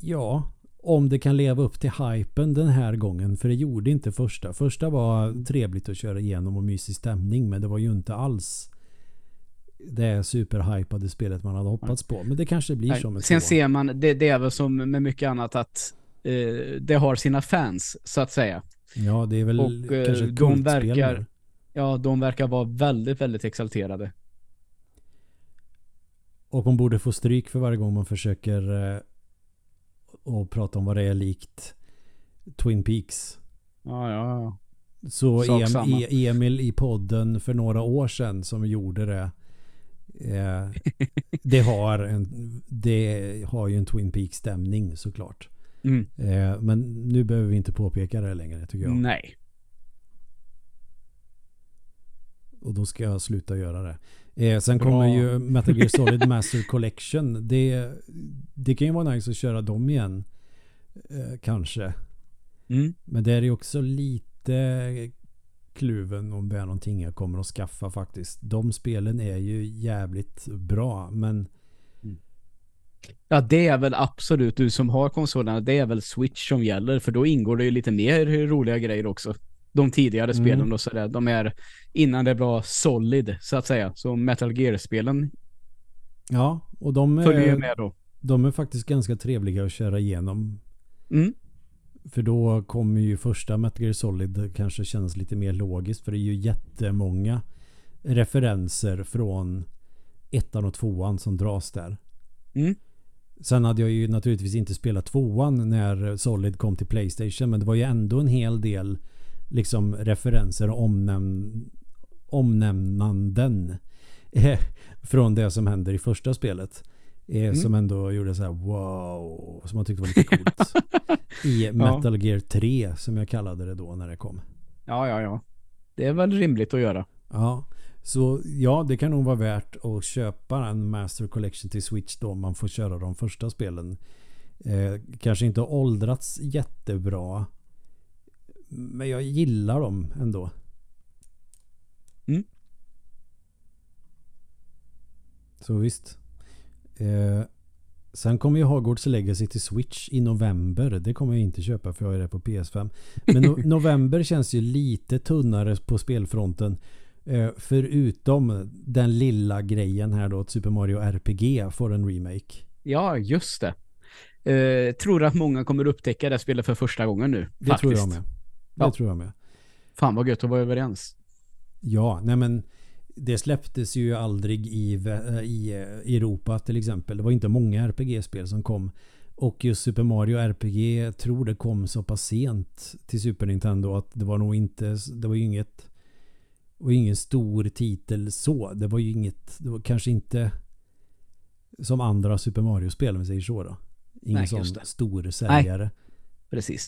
Ja, om det kan leva upp till hypen den här gången, för det gjorde inte första. Första var trevligt att köra igenom och mysig stämning, men det var ju inte alls det superhypade spelet man hade hoppats på. Men det kanske blir som ett sen år. Ser man, det är väl som med mycket annat att det har sina fans, så att säga. Ja, det är väl och, kanske ett kultspel nu. Ja, de verkar vara väldigt, väldigt exalterade. Och man borde få stryk för varje gång man försöker och prata om vad det är likt Twin Peaks. Ja. Så Emil i podden för några år sedan som gjorde det, det har ju en Twin Peaks-stämning såklart. Mm. Men nu behöver vi inte påpeka det längre, tycker jag. Nej. Och då ska jag sluta göra det. Sen kommer ju Metal Gear Solid Master Collection. Det kan ju vara nice att köra dem igen. Kanske. Mm. Men det är ju också lite kluven om det är någonting jag kommer att skaffa faktiskt. De spelen är ju jävligt bra, men ja, det är väl absolut, du som har konsolerna, det är väl Switch som gäller, för då ingår det ju lite mer roliga grejer också. De tidigare spelen då, så där, de är innan det var Solid så att säga, så Metal Gear-spelen. Ja, och de är med då. De är faktiskt ganska trevliga att köra igenom. Mm. För då kommer ju första Metal Gear Solid kanske kännas lite mer logiskt, för det är ju jättemånga referenser från ettan och tvåan som dras där. Mm. Sen hade jag ju naturligtvis inte spelat tvåan när Solid kom till PlayStation, men det var ju ändå en hel del liksom referenser och omnämnanden från det som händer i första spelet, som ändå gjorde så här wow, som man tyckte var lite coolt i Metal Gear 3 som jag kallade det då när det kom. Ja. Det är väl rimligt att göra. Ja. Så ja, det kan nog vara värt att köpa en Master Collection till Switch då, man får köra de första spelen. Kanske inte åldrats jättebra, men jag gillar dem ändå. Mm. Så visst. Sen kommer ju Hogwarts Legacy till Switch i november. Det kommer jag inte köpa för jag är där på PS5. Men november känns ju lite tunnare på spelfronten. Förutom den lilla grejen här då att Super Mario RPG får en remake. Ja, just det. Tror att många kommer upptäcka det spelet för första gången nu. Det faktiskt. Tror jag med. Det tror jag med. Fan vad gött att vara överens. Ja, nej men det släpptes ju aldrig i Europa till exempel. Det var inte många RPG-spel som kom. Och just Super Mario RPG tror det kom så pass sent till Super Nintendo att det var nog inte, det var ju inget och ingen stor titel så. Det var ju inget, det var kanske inte som andra Super Mario-spel om vi säger så då. Ingen sån stor säljare. Precis.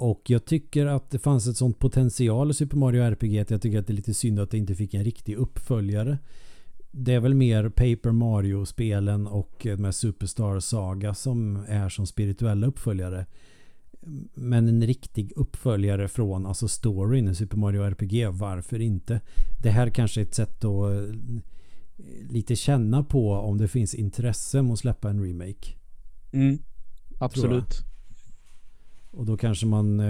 Och jag tycker att det fanns ett sånt potential i Super Mario RPG att jag tycker att det är lite synd att det inte fick en riktig uppföljare. Det är väl mer Paper Mario-spelen och med Superstar Saga som är som spirituella uppföljare. Men en riktig uppföljare från alltså storyn i Super Mario RPG, varför inte? Det här kanske är ett sätt att lite känna på om det finns intresse om att släppa en remake. Mm, absolut. Och då kanske man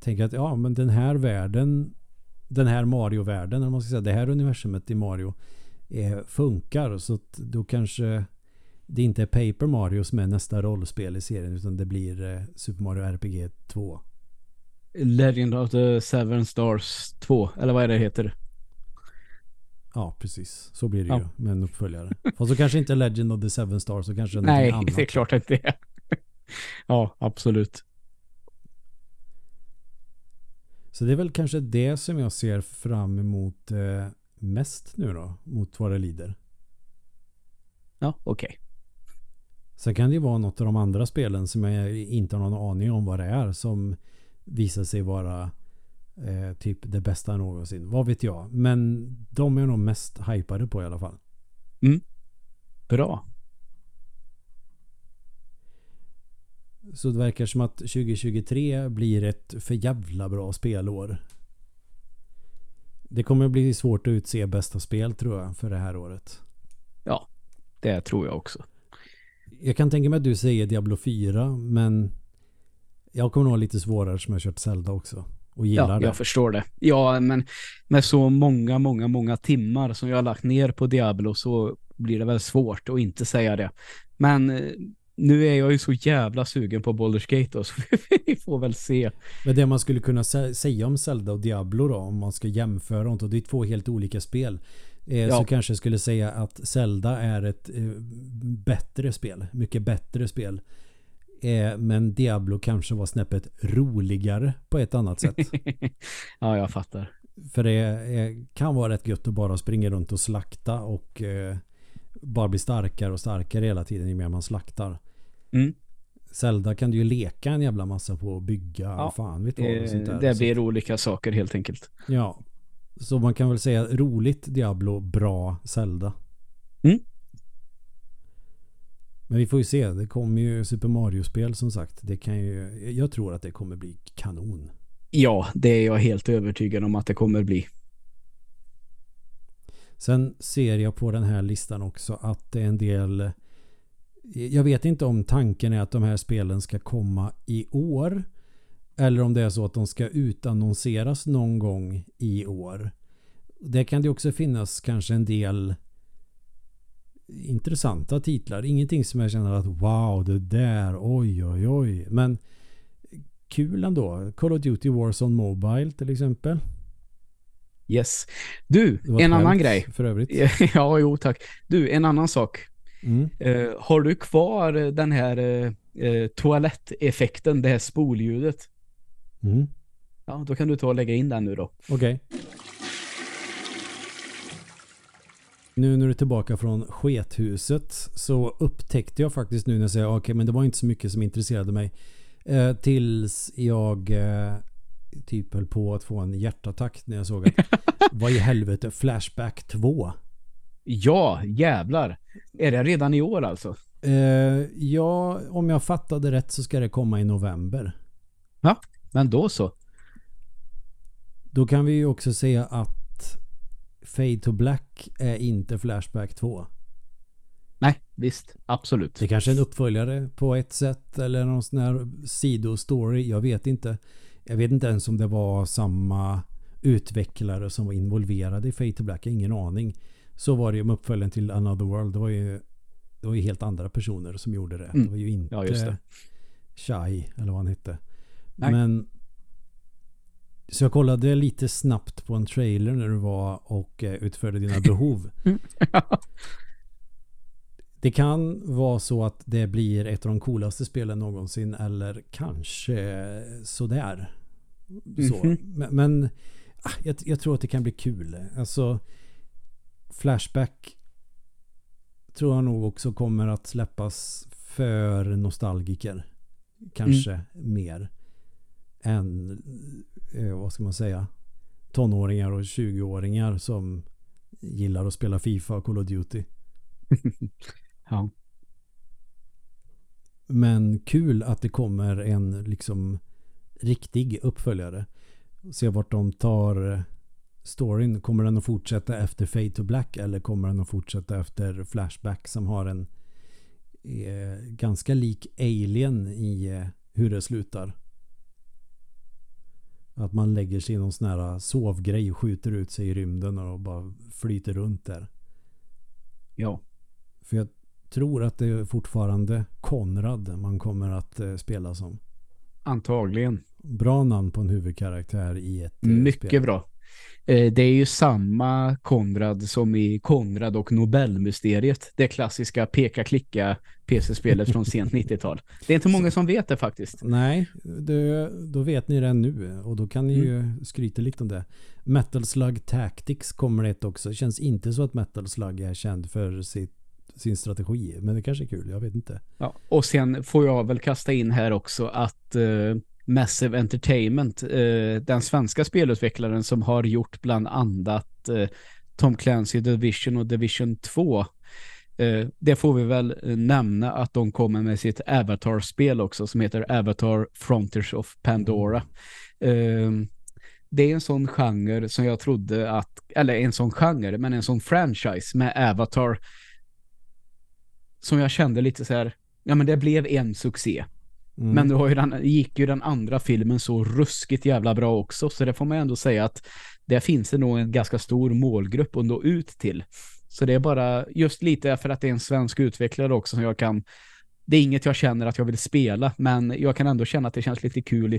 tänker att ja, men den här världen, den här Mario-världen eller man ska säga, det här universumet i Mario funkar, så att då kanske det inte är Paper Mario som är nästa rollspel i serien, utan det blir Super Mario RPG 2. Legend of the Seven Stars 2, eller vad är det heter? Ja, precis. Så blir det ju med en uppföljare. Fast så kanske inte Legend of the Seven Stars, så kanske någonting annat. Nej, det är klart att det är. Ja, absolut. Så det är väl kanske det som jag ser fram emot mest nu då, mot vad det lider. Ja, okej. Sen kan det ju vara något av de andra spelen som jag inte har någon aning om vad det är som visar sig vara typ det bästa någonsin. Vad vet jag? Men de är nog mest hypade på i alla fall. Mm. Bra. Så det verkar som att 2023 blir ett för jävla bra spelår. Det kommer att bli svårt att utse bästa spel tror jag för det här året. Ja, det tror jag också. Jag kan tänka mig att du säger Diablo 4, men jag kommer nog ha lite svårare som jag kört Zelda också. Och gillar det. Jag förstår det. Ja, men med så många timmar som jag har lagt ner på Diablo så blir det väl svårt att inte säga det. Men nu är jag ju så jävla sugen på Baldur's Gate då, så vi får väl se. Men det man skulle kunna säga om Zelda och Diablo då, om man ska jämföra dem, och det är två helt olika spel, så kanske jag skulle säga att Zelda är ett bättre spel, mycket bättre spel Men Diablo kanske var snäppet roligare på ett annat sätt. Ja, jag fattar. För det kan vara rätt gött att bara springa runt och slakta och bara bli starkare och starkare hela tiden ju mer man slaktar. Mm. Zelda kan du ju leka en jävla massa på och bygga. Ja, fan, vet du, och sånt där. Det blir olika saker helt enkelt. Ja, så man kan väl säga roligt Diablo, bra Zelda. Mm. Men vi får ju se, det kommer ju Super Mario-spel som sagt. Det kan ju, jag tror att det kommer bli kanon. Ja, det är jag helt övertygad om att det kommer bli. Sen ser jag på den här listan också att det är en del, jag vet inte om tanken är att de här spelen ska komma i år eller om det är så att de ska utannonseras någon gång i år. Där kan det också finnas kanske en del intressanta titlar. Ingenting som jag känner att wow, det där, oj, oj, oj. Men kul ändå. Call of Duty Warzone Mobile till exempel. Yes. Du, en annan grej. För övrigt. Ja, jo, tack. Du, en annan sak. Mm. Har du kvar den här toaletteffekten, det här spoljudet? Mm. Ja, då kan du ta och lägga in den nu då. Okej. Nu när du är tillbaka från skethuset så upptäckte jag faktiskt nu när jag säger okej, men det var inte så mycket som intresserade mig tills jag typ höll på att få en hjärtattack när jag såg att vad i helvete, Flashback 2. Ja, jävlar. Är det redan i år alltså? Ja, om jag fattade rätt så ska det komma i november. Ja, men då så. Då kan vi ju också säga att Fade to Black är inte Flashback 2. Nej, visst. Absolut. Det är kanske en uppföljare på ett sätt eller någon sån här sidostory. Jag vet inte. Jag vet inte ens om det var samma utvecklare som var involverade i Fade to Black. Ingen aning. Så var det ju med uppföljaren till Another World. Det var ju helt andra personer som gjorde det. Mm. Det var ju inte Shai eller vad han hette. Nej. Men så jag kollade lite snabbt på en trailer när du var och utförde dina behov. Ja. Det kan vara så att det blir ett av de coolaste spelen någonsin eller kanske sådär. Så. Men jag tror att det kan bli kul. Alltså Flashback tror jag nog också kommer att släppas för nostalgiker. Kanske mer än vad ska man säga, tonåringar och 20-åringar som gillar att spela FIFA och Call of Duty. Ja. Men kul att det kommer en liksom riktig uppföljare. Se vart de tar storyn. Kommer den att fortsätta efter Fade to Black eller kommer den att fortsätta efter Flashback som har en ganska lik Alien i hur det slutar? Att man lägger sig i någon sån här sovgrej och skjuter ut sig i rymden och bara flyter runt där. Ja. För jag tror att det är fortfarande Konrad man kommer att spela som. Antagligen. Bra namn på en huvudkaraktär i ett mycket spel. Bra. Det är ju samma Konrad som i Konrad och Nobelmysteriet. Det klassiska peka-klicka PC-spelet från sent 90-tal. Det är inte många som vet det faktiskt. Nej, då vet ni det nu. Och då kan ni ju skryta lite om det. Metal Slug Tactics kommer det också. Det känns inte så att Metal Slug är känd för sin strategi. Men det kanske är kul, jag vet inte. Ja, och sen får jag väl kasta in här också att Massive Entertainment, den svenska spelutvecklaren som har gjort bland annat Tom Clancy, Division och Division 2. Det får vi väl nämna att de kommer med sitt Avatar-spel också som heter Avatar Frontiers of Pandora. Det är en sån genre som jag trodde att, eller en sån genre, men en sån franchise med Avatar som jag kände lite så här, ja men det blev en succé. Mm. Men gick ju den andra filmen så ruskigt jävla bra också. Så det får man ändå säga att det finns nog en ganska stor målgrupp att nå ut till. Så det är bara just lite för att det är en svensk utvecklare också som jag kan. Det är inget jag känner att jag vill spela, men jag kan ändå känna att det känns lite kul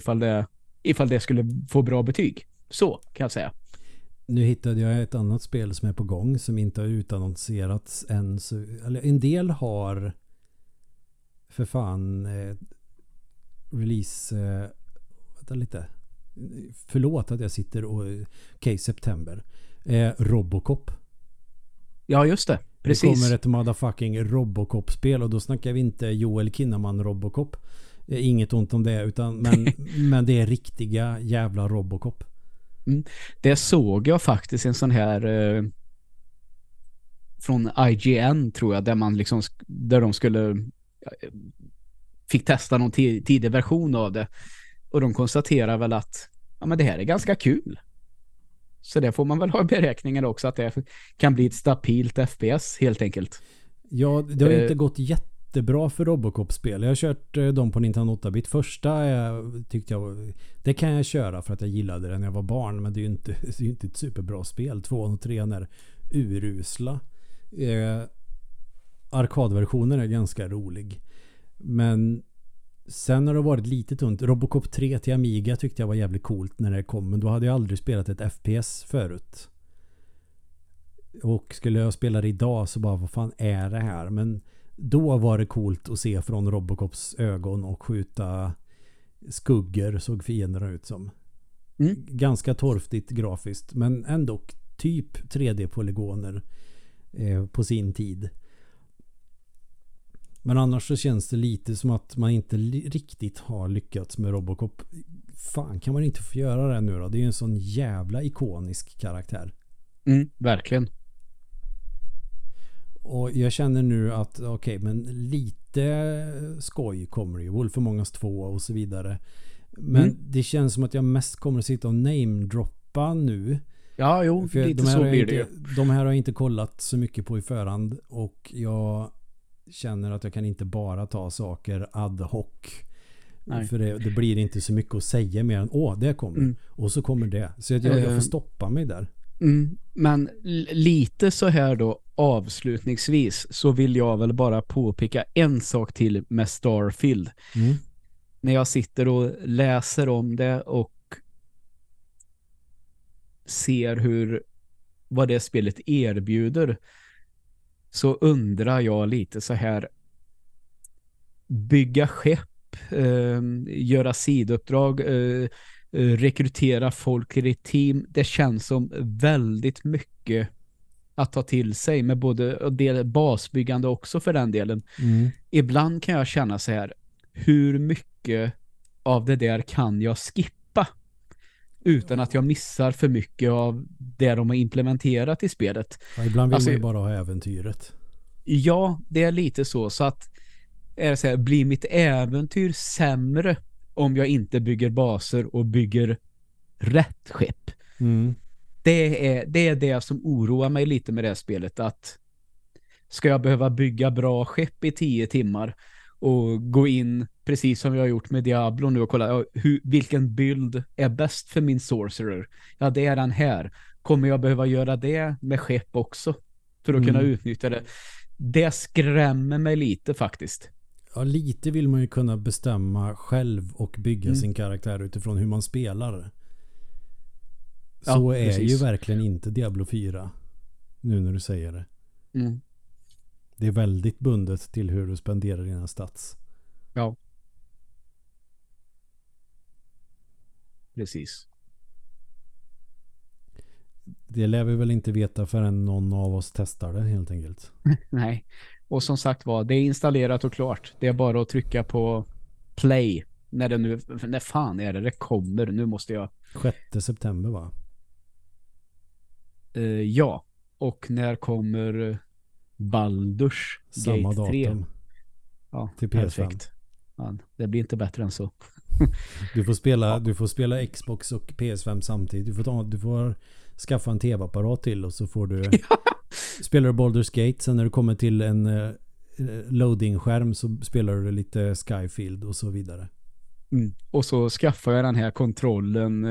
ifall det skulle få bra betyg. Så kan jag säga. Nu hittade jag ett annat spel som är på gång som inte har utannonserats än. En del har för fan release vänta lite. Förlåt att jag sitter och september. Robocop. Ja, just det. Precis. Det kommer ett motherfucking Robocop-spel och då snackar vi inte Joel Kinnaman Robocop. Inget ont om det, utan men det är riktiga jävla Robocop. Mm. Det såg jag faktiskt en sån här från IGN tror jag, där man liksom där de skulle fick testa någon tidig version av det och de konstaterar väl att ja, men det här är ganska kul. Så det får man väl ha i beräkningen också, att det kan bli ett stabilt FPS helt enkelt. Ja, det har inte gått jättebra för Robocop-spel. Jag har kört dem på Nintendo 8-bit. Första tyckte jag, det kan jag köra för att jag gillade det när jag var barn, men det är ju inte, det är inte ett superbra spel. 2 och 3 är urusla. Arkadversionen är ganska rolig. Men sen har det varit lite tunt. Robocop 3 till Amiga tyckte jag var jävligt coolt när det kom, men då hade jag aldrig spelat ett FPS förut. Och skulle jag spela det idag så bara, vad fan är det här? Men då var det coolt att se från Robocops ögon och skjuta skuggor, såg fienderna ut som. Mm. Ganska torftigt grafiskt, men ändå typ 3D-polygoner på sin tid. Men annars så känns det lite som att man inte riktigt har lyckats med Robocop. Fan, kan man inte få göra det nu då? Det är ju en sån jävla ikonisk karaktär. Mm, verkligen. Och jag känner nu att okej, men lite skoj kommer ju. Wolf Among Us 2 och så vidare. Men det känns som att jag mest kommer att sitta och namedroppa nu. Ja, jo, för lite så blir det ju. De här har jag inte kollat så mycket på i förhand och jag känner att jag kan inte bara ta saker ad hoc. Nej. För det blir inte så mycket att säga mer än åh, det kommer. Mm. Och så kommer det. Så att jag får stoppa mig där. Mm. Men lite så här då avslutningsvis så vill jag väl bara påpeka en sak till med Starfield. Mm. När jag sitter och läser om det och ser vad det spelet erbjuder, så undrar jag lite så här, bygga skepp, göra sidouppdrag, rekrytera folk i ditt team. Det känns som väldigt mycket att ta till sig med både del basbyggande också för den delen. Mm. Ibland kan jag känna så här, hur mycket av det där kan jag skippa utan att jag missar för mycket av det de har implementerat i spelet. Ja, ibland vill man ju bara ha äventyret. Ja, det är lite så. Så att blir mitt äventyr sämre om jag inte bygger baser och bygger rätt skepp? Mm. Det är det som oroar mig lite med det här spelet. Att ska jag behöva bygga bra skepp i 10 timmar och gå in precis som jag har gjort med Diablo nu och kolla vilken bild är bäst för min sorcerer? Ja, det är den här. Kommer jag behöva göra det med skepp också för att kunna utnyttja det? Det skrämmer mig lite faktiskt. Ja, lite vill man ju kunna bestämma själv och bygga sin karaktär utifrån hur man spelar. Så ja, är precis. Ju verkligen inte Diablo 4 nu när du säger det. Mm. Det är väldigt bundet till hur du spenderar dina stats. Ja. Precis. Det lär vi väl inte veta förrän någon av oss testar det helt enkelt. Nej. Och som sagt var, det är installerat och klart. Det är bara att trycka på play när det nu, när fan är det kommer. Nu måste jag 6 september va? Ja. Och när kommer Baldur's Gate 3? Samma datum. Ja, till PS5. Perfekt. Man, det blir inte bättre än så. Du får spela Xbox och PS5 samtidigt. Du får skaffa en tv-apparat till och så får du spelar du Baldur's Gate, sen när du kommer till en loading-skärm så spelar du lite Skyfield och så vidare. Mm. Och så skaffar jag den här kontrollen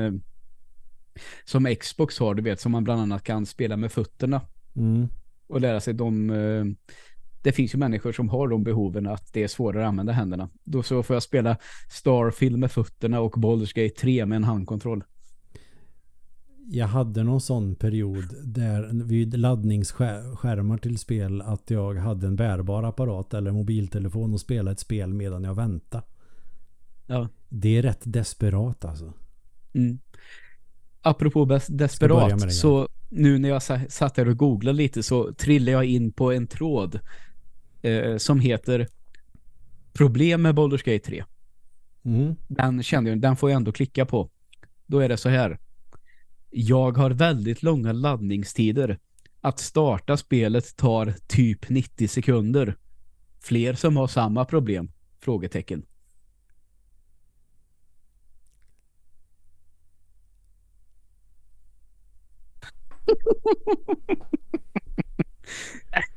som Xbox har, du vet, som man bland annat kan spela med fötterna. Mm. Och lära sig de... det finns ju människor som har de behoven att det är svårare att använda händerna. Då så får jag spela Starfield med fötterna och Baldur's Gate 3 med en handkontroll. Jag hade någon sån period där vid laddningsskärmar till spel att jag hade en bärbar apparat eller mobiltelefon och spelade ett spel medan jag väntade. Ja. Det är rätt desperat alltså. Mm. Apropå desperat, så nu när jag satt här och googlade lite så trillade jag in på en tråd som heter Problem med Baldur's Gate 3. Mm. Den kände jag, den får jag ändå klicka på. Då är det så här: jag har väldigt långa laddningstider. Att starta spelet tar typ 90 sekunder. Fler som har samma problem? Frågetecken.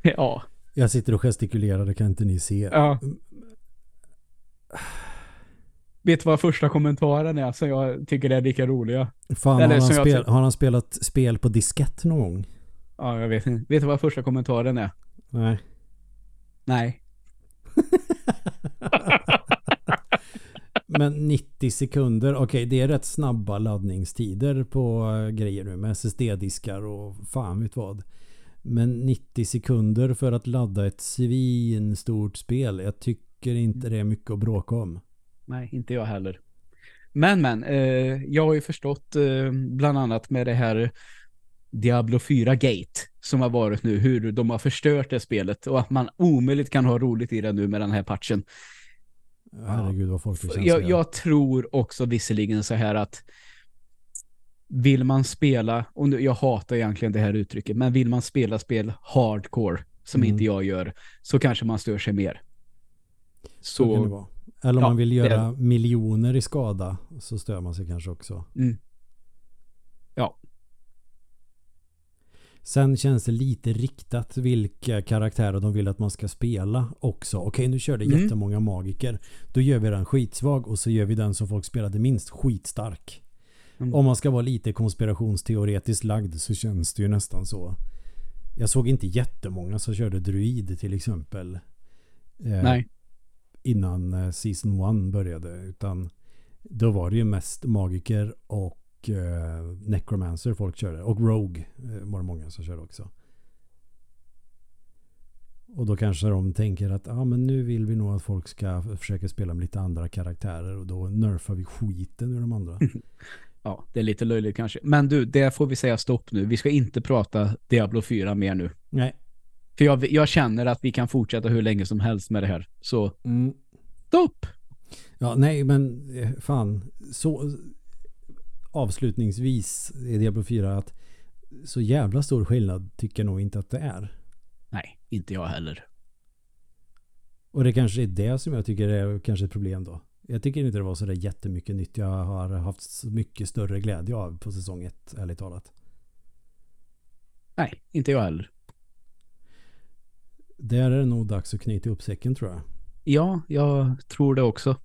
Ja. Jag sitter och gestikulerar, det kan inte ni se. Ja. Vet vad första kommentaren är som jag tycker är lika roliga? Fan, har han spelat spel på diskett någon gång? Ja, jag vet inte. Vet du vad första kommentaren är? Nej. Nej. Men 90 sekunder, okej, det är rätt snabba laddningstider på grejer nu med SSD-diskar och fan vet vad. Men 90 sekunder för att ladda ett svinstort spel, jag tycker inte det är mycket att bråka om. Nej, inte jag heller. Men, jag har ju förstått bland annat med det här Diablo 4 Gate som har varit nu, hur de har förstört det spelet och att man omöjligt kan ha roligt i det nu med den här patchen. Herregud, vad folk känns. Jag tror också visserligen så här att vill man spela, och nu, jag hatar egentligen det här uttrycket, men vill man spela spel hardcore som inte jag gör, så kanske man stör sig mer. Så kan det vara. Eller om man vill göra miljoner i skada, så stör man sig kanske också. Mm. Ja. Sen känns det lite riktat vilka karaktärer de vill att man ska spela också. Okej, nu kör det jättemånga magiker. Då gör vi den skitsvag och så gör vi den som folk spelade minst skitstark. Mm. Om man ska vara lite konspirationsteoretiskt lagd så känns det ju nästan så. Jag såg inte jättemånga som körde druid till exempel. Nej. Innan Season 1 började, utan då var det ju mest magiker och necromancer folk körde, och rogue var det många som körde också. Och då kanske de tänker att men nu vill vi nog att folk ska försöka spela med lite andra karaktärer, och då nerfar vi skiten ur de andra. Ja, det är lite löjligt kanske. Men du, där får vi säga stopp nu. Vi ska inte prata Diablo 4 mer nu. Nej. För jag känner att vi kan fortsätta hur länge som helst med det här. Så, stopp! Ja, nej, men fan. Så, avslutningsvis är Diablo 4 att så jävla stor skillnad tycker jag nog inte att det är. Nej, inte jag heller. Och det kanske är det som jag tycker är kanske ett problem då. Jag tycker inte det var så där jättemycket nytt. Jag har haft mycket större glädje av på säsong 1, ärligt talat. Nej, inte jag heller. Där är det nog dags att knyta upp säcken, tror jag. Ja, jag tror det också.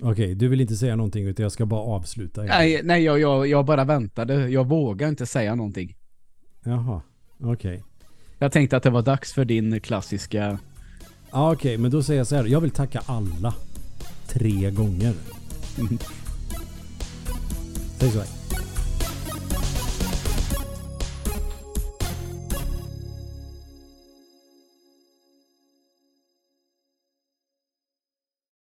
Okej, du vill inte säga någonting, utan jag ska bara avsluta. Nej, jag bara väntade. Jag vågar inte säga någonting. Jaha, okej. Jag tänkte att det var dags för din klassiska... Ja, okej, men då säger jag så här. Jag vill tacka alla 3 gånger. Säg så här.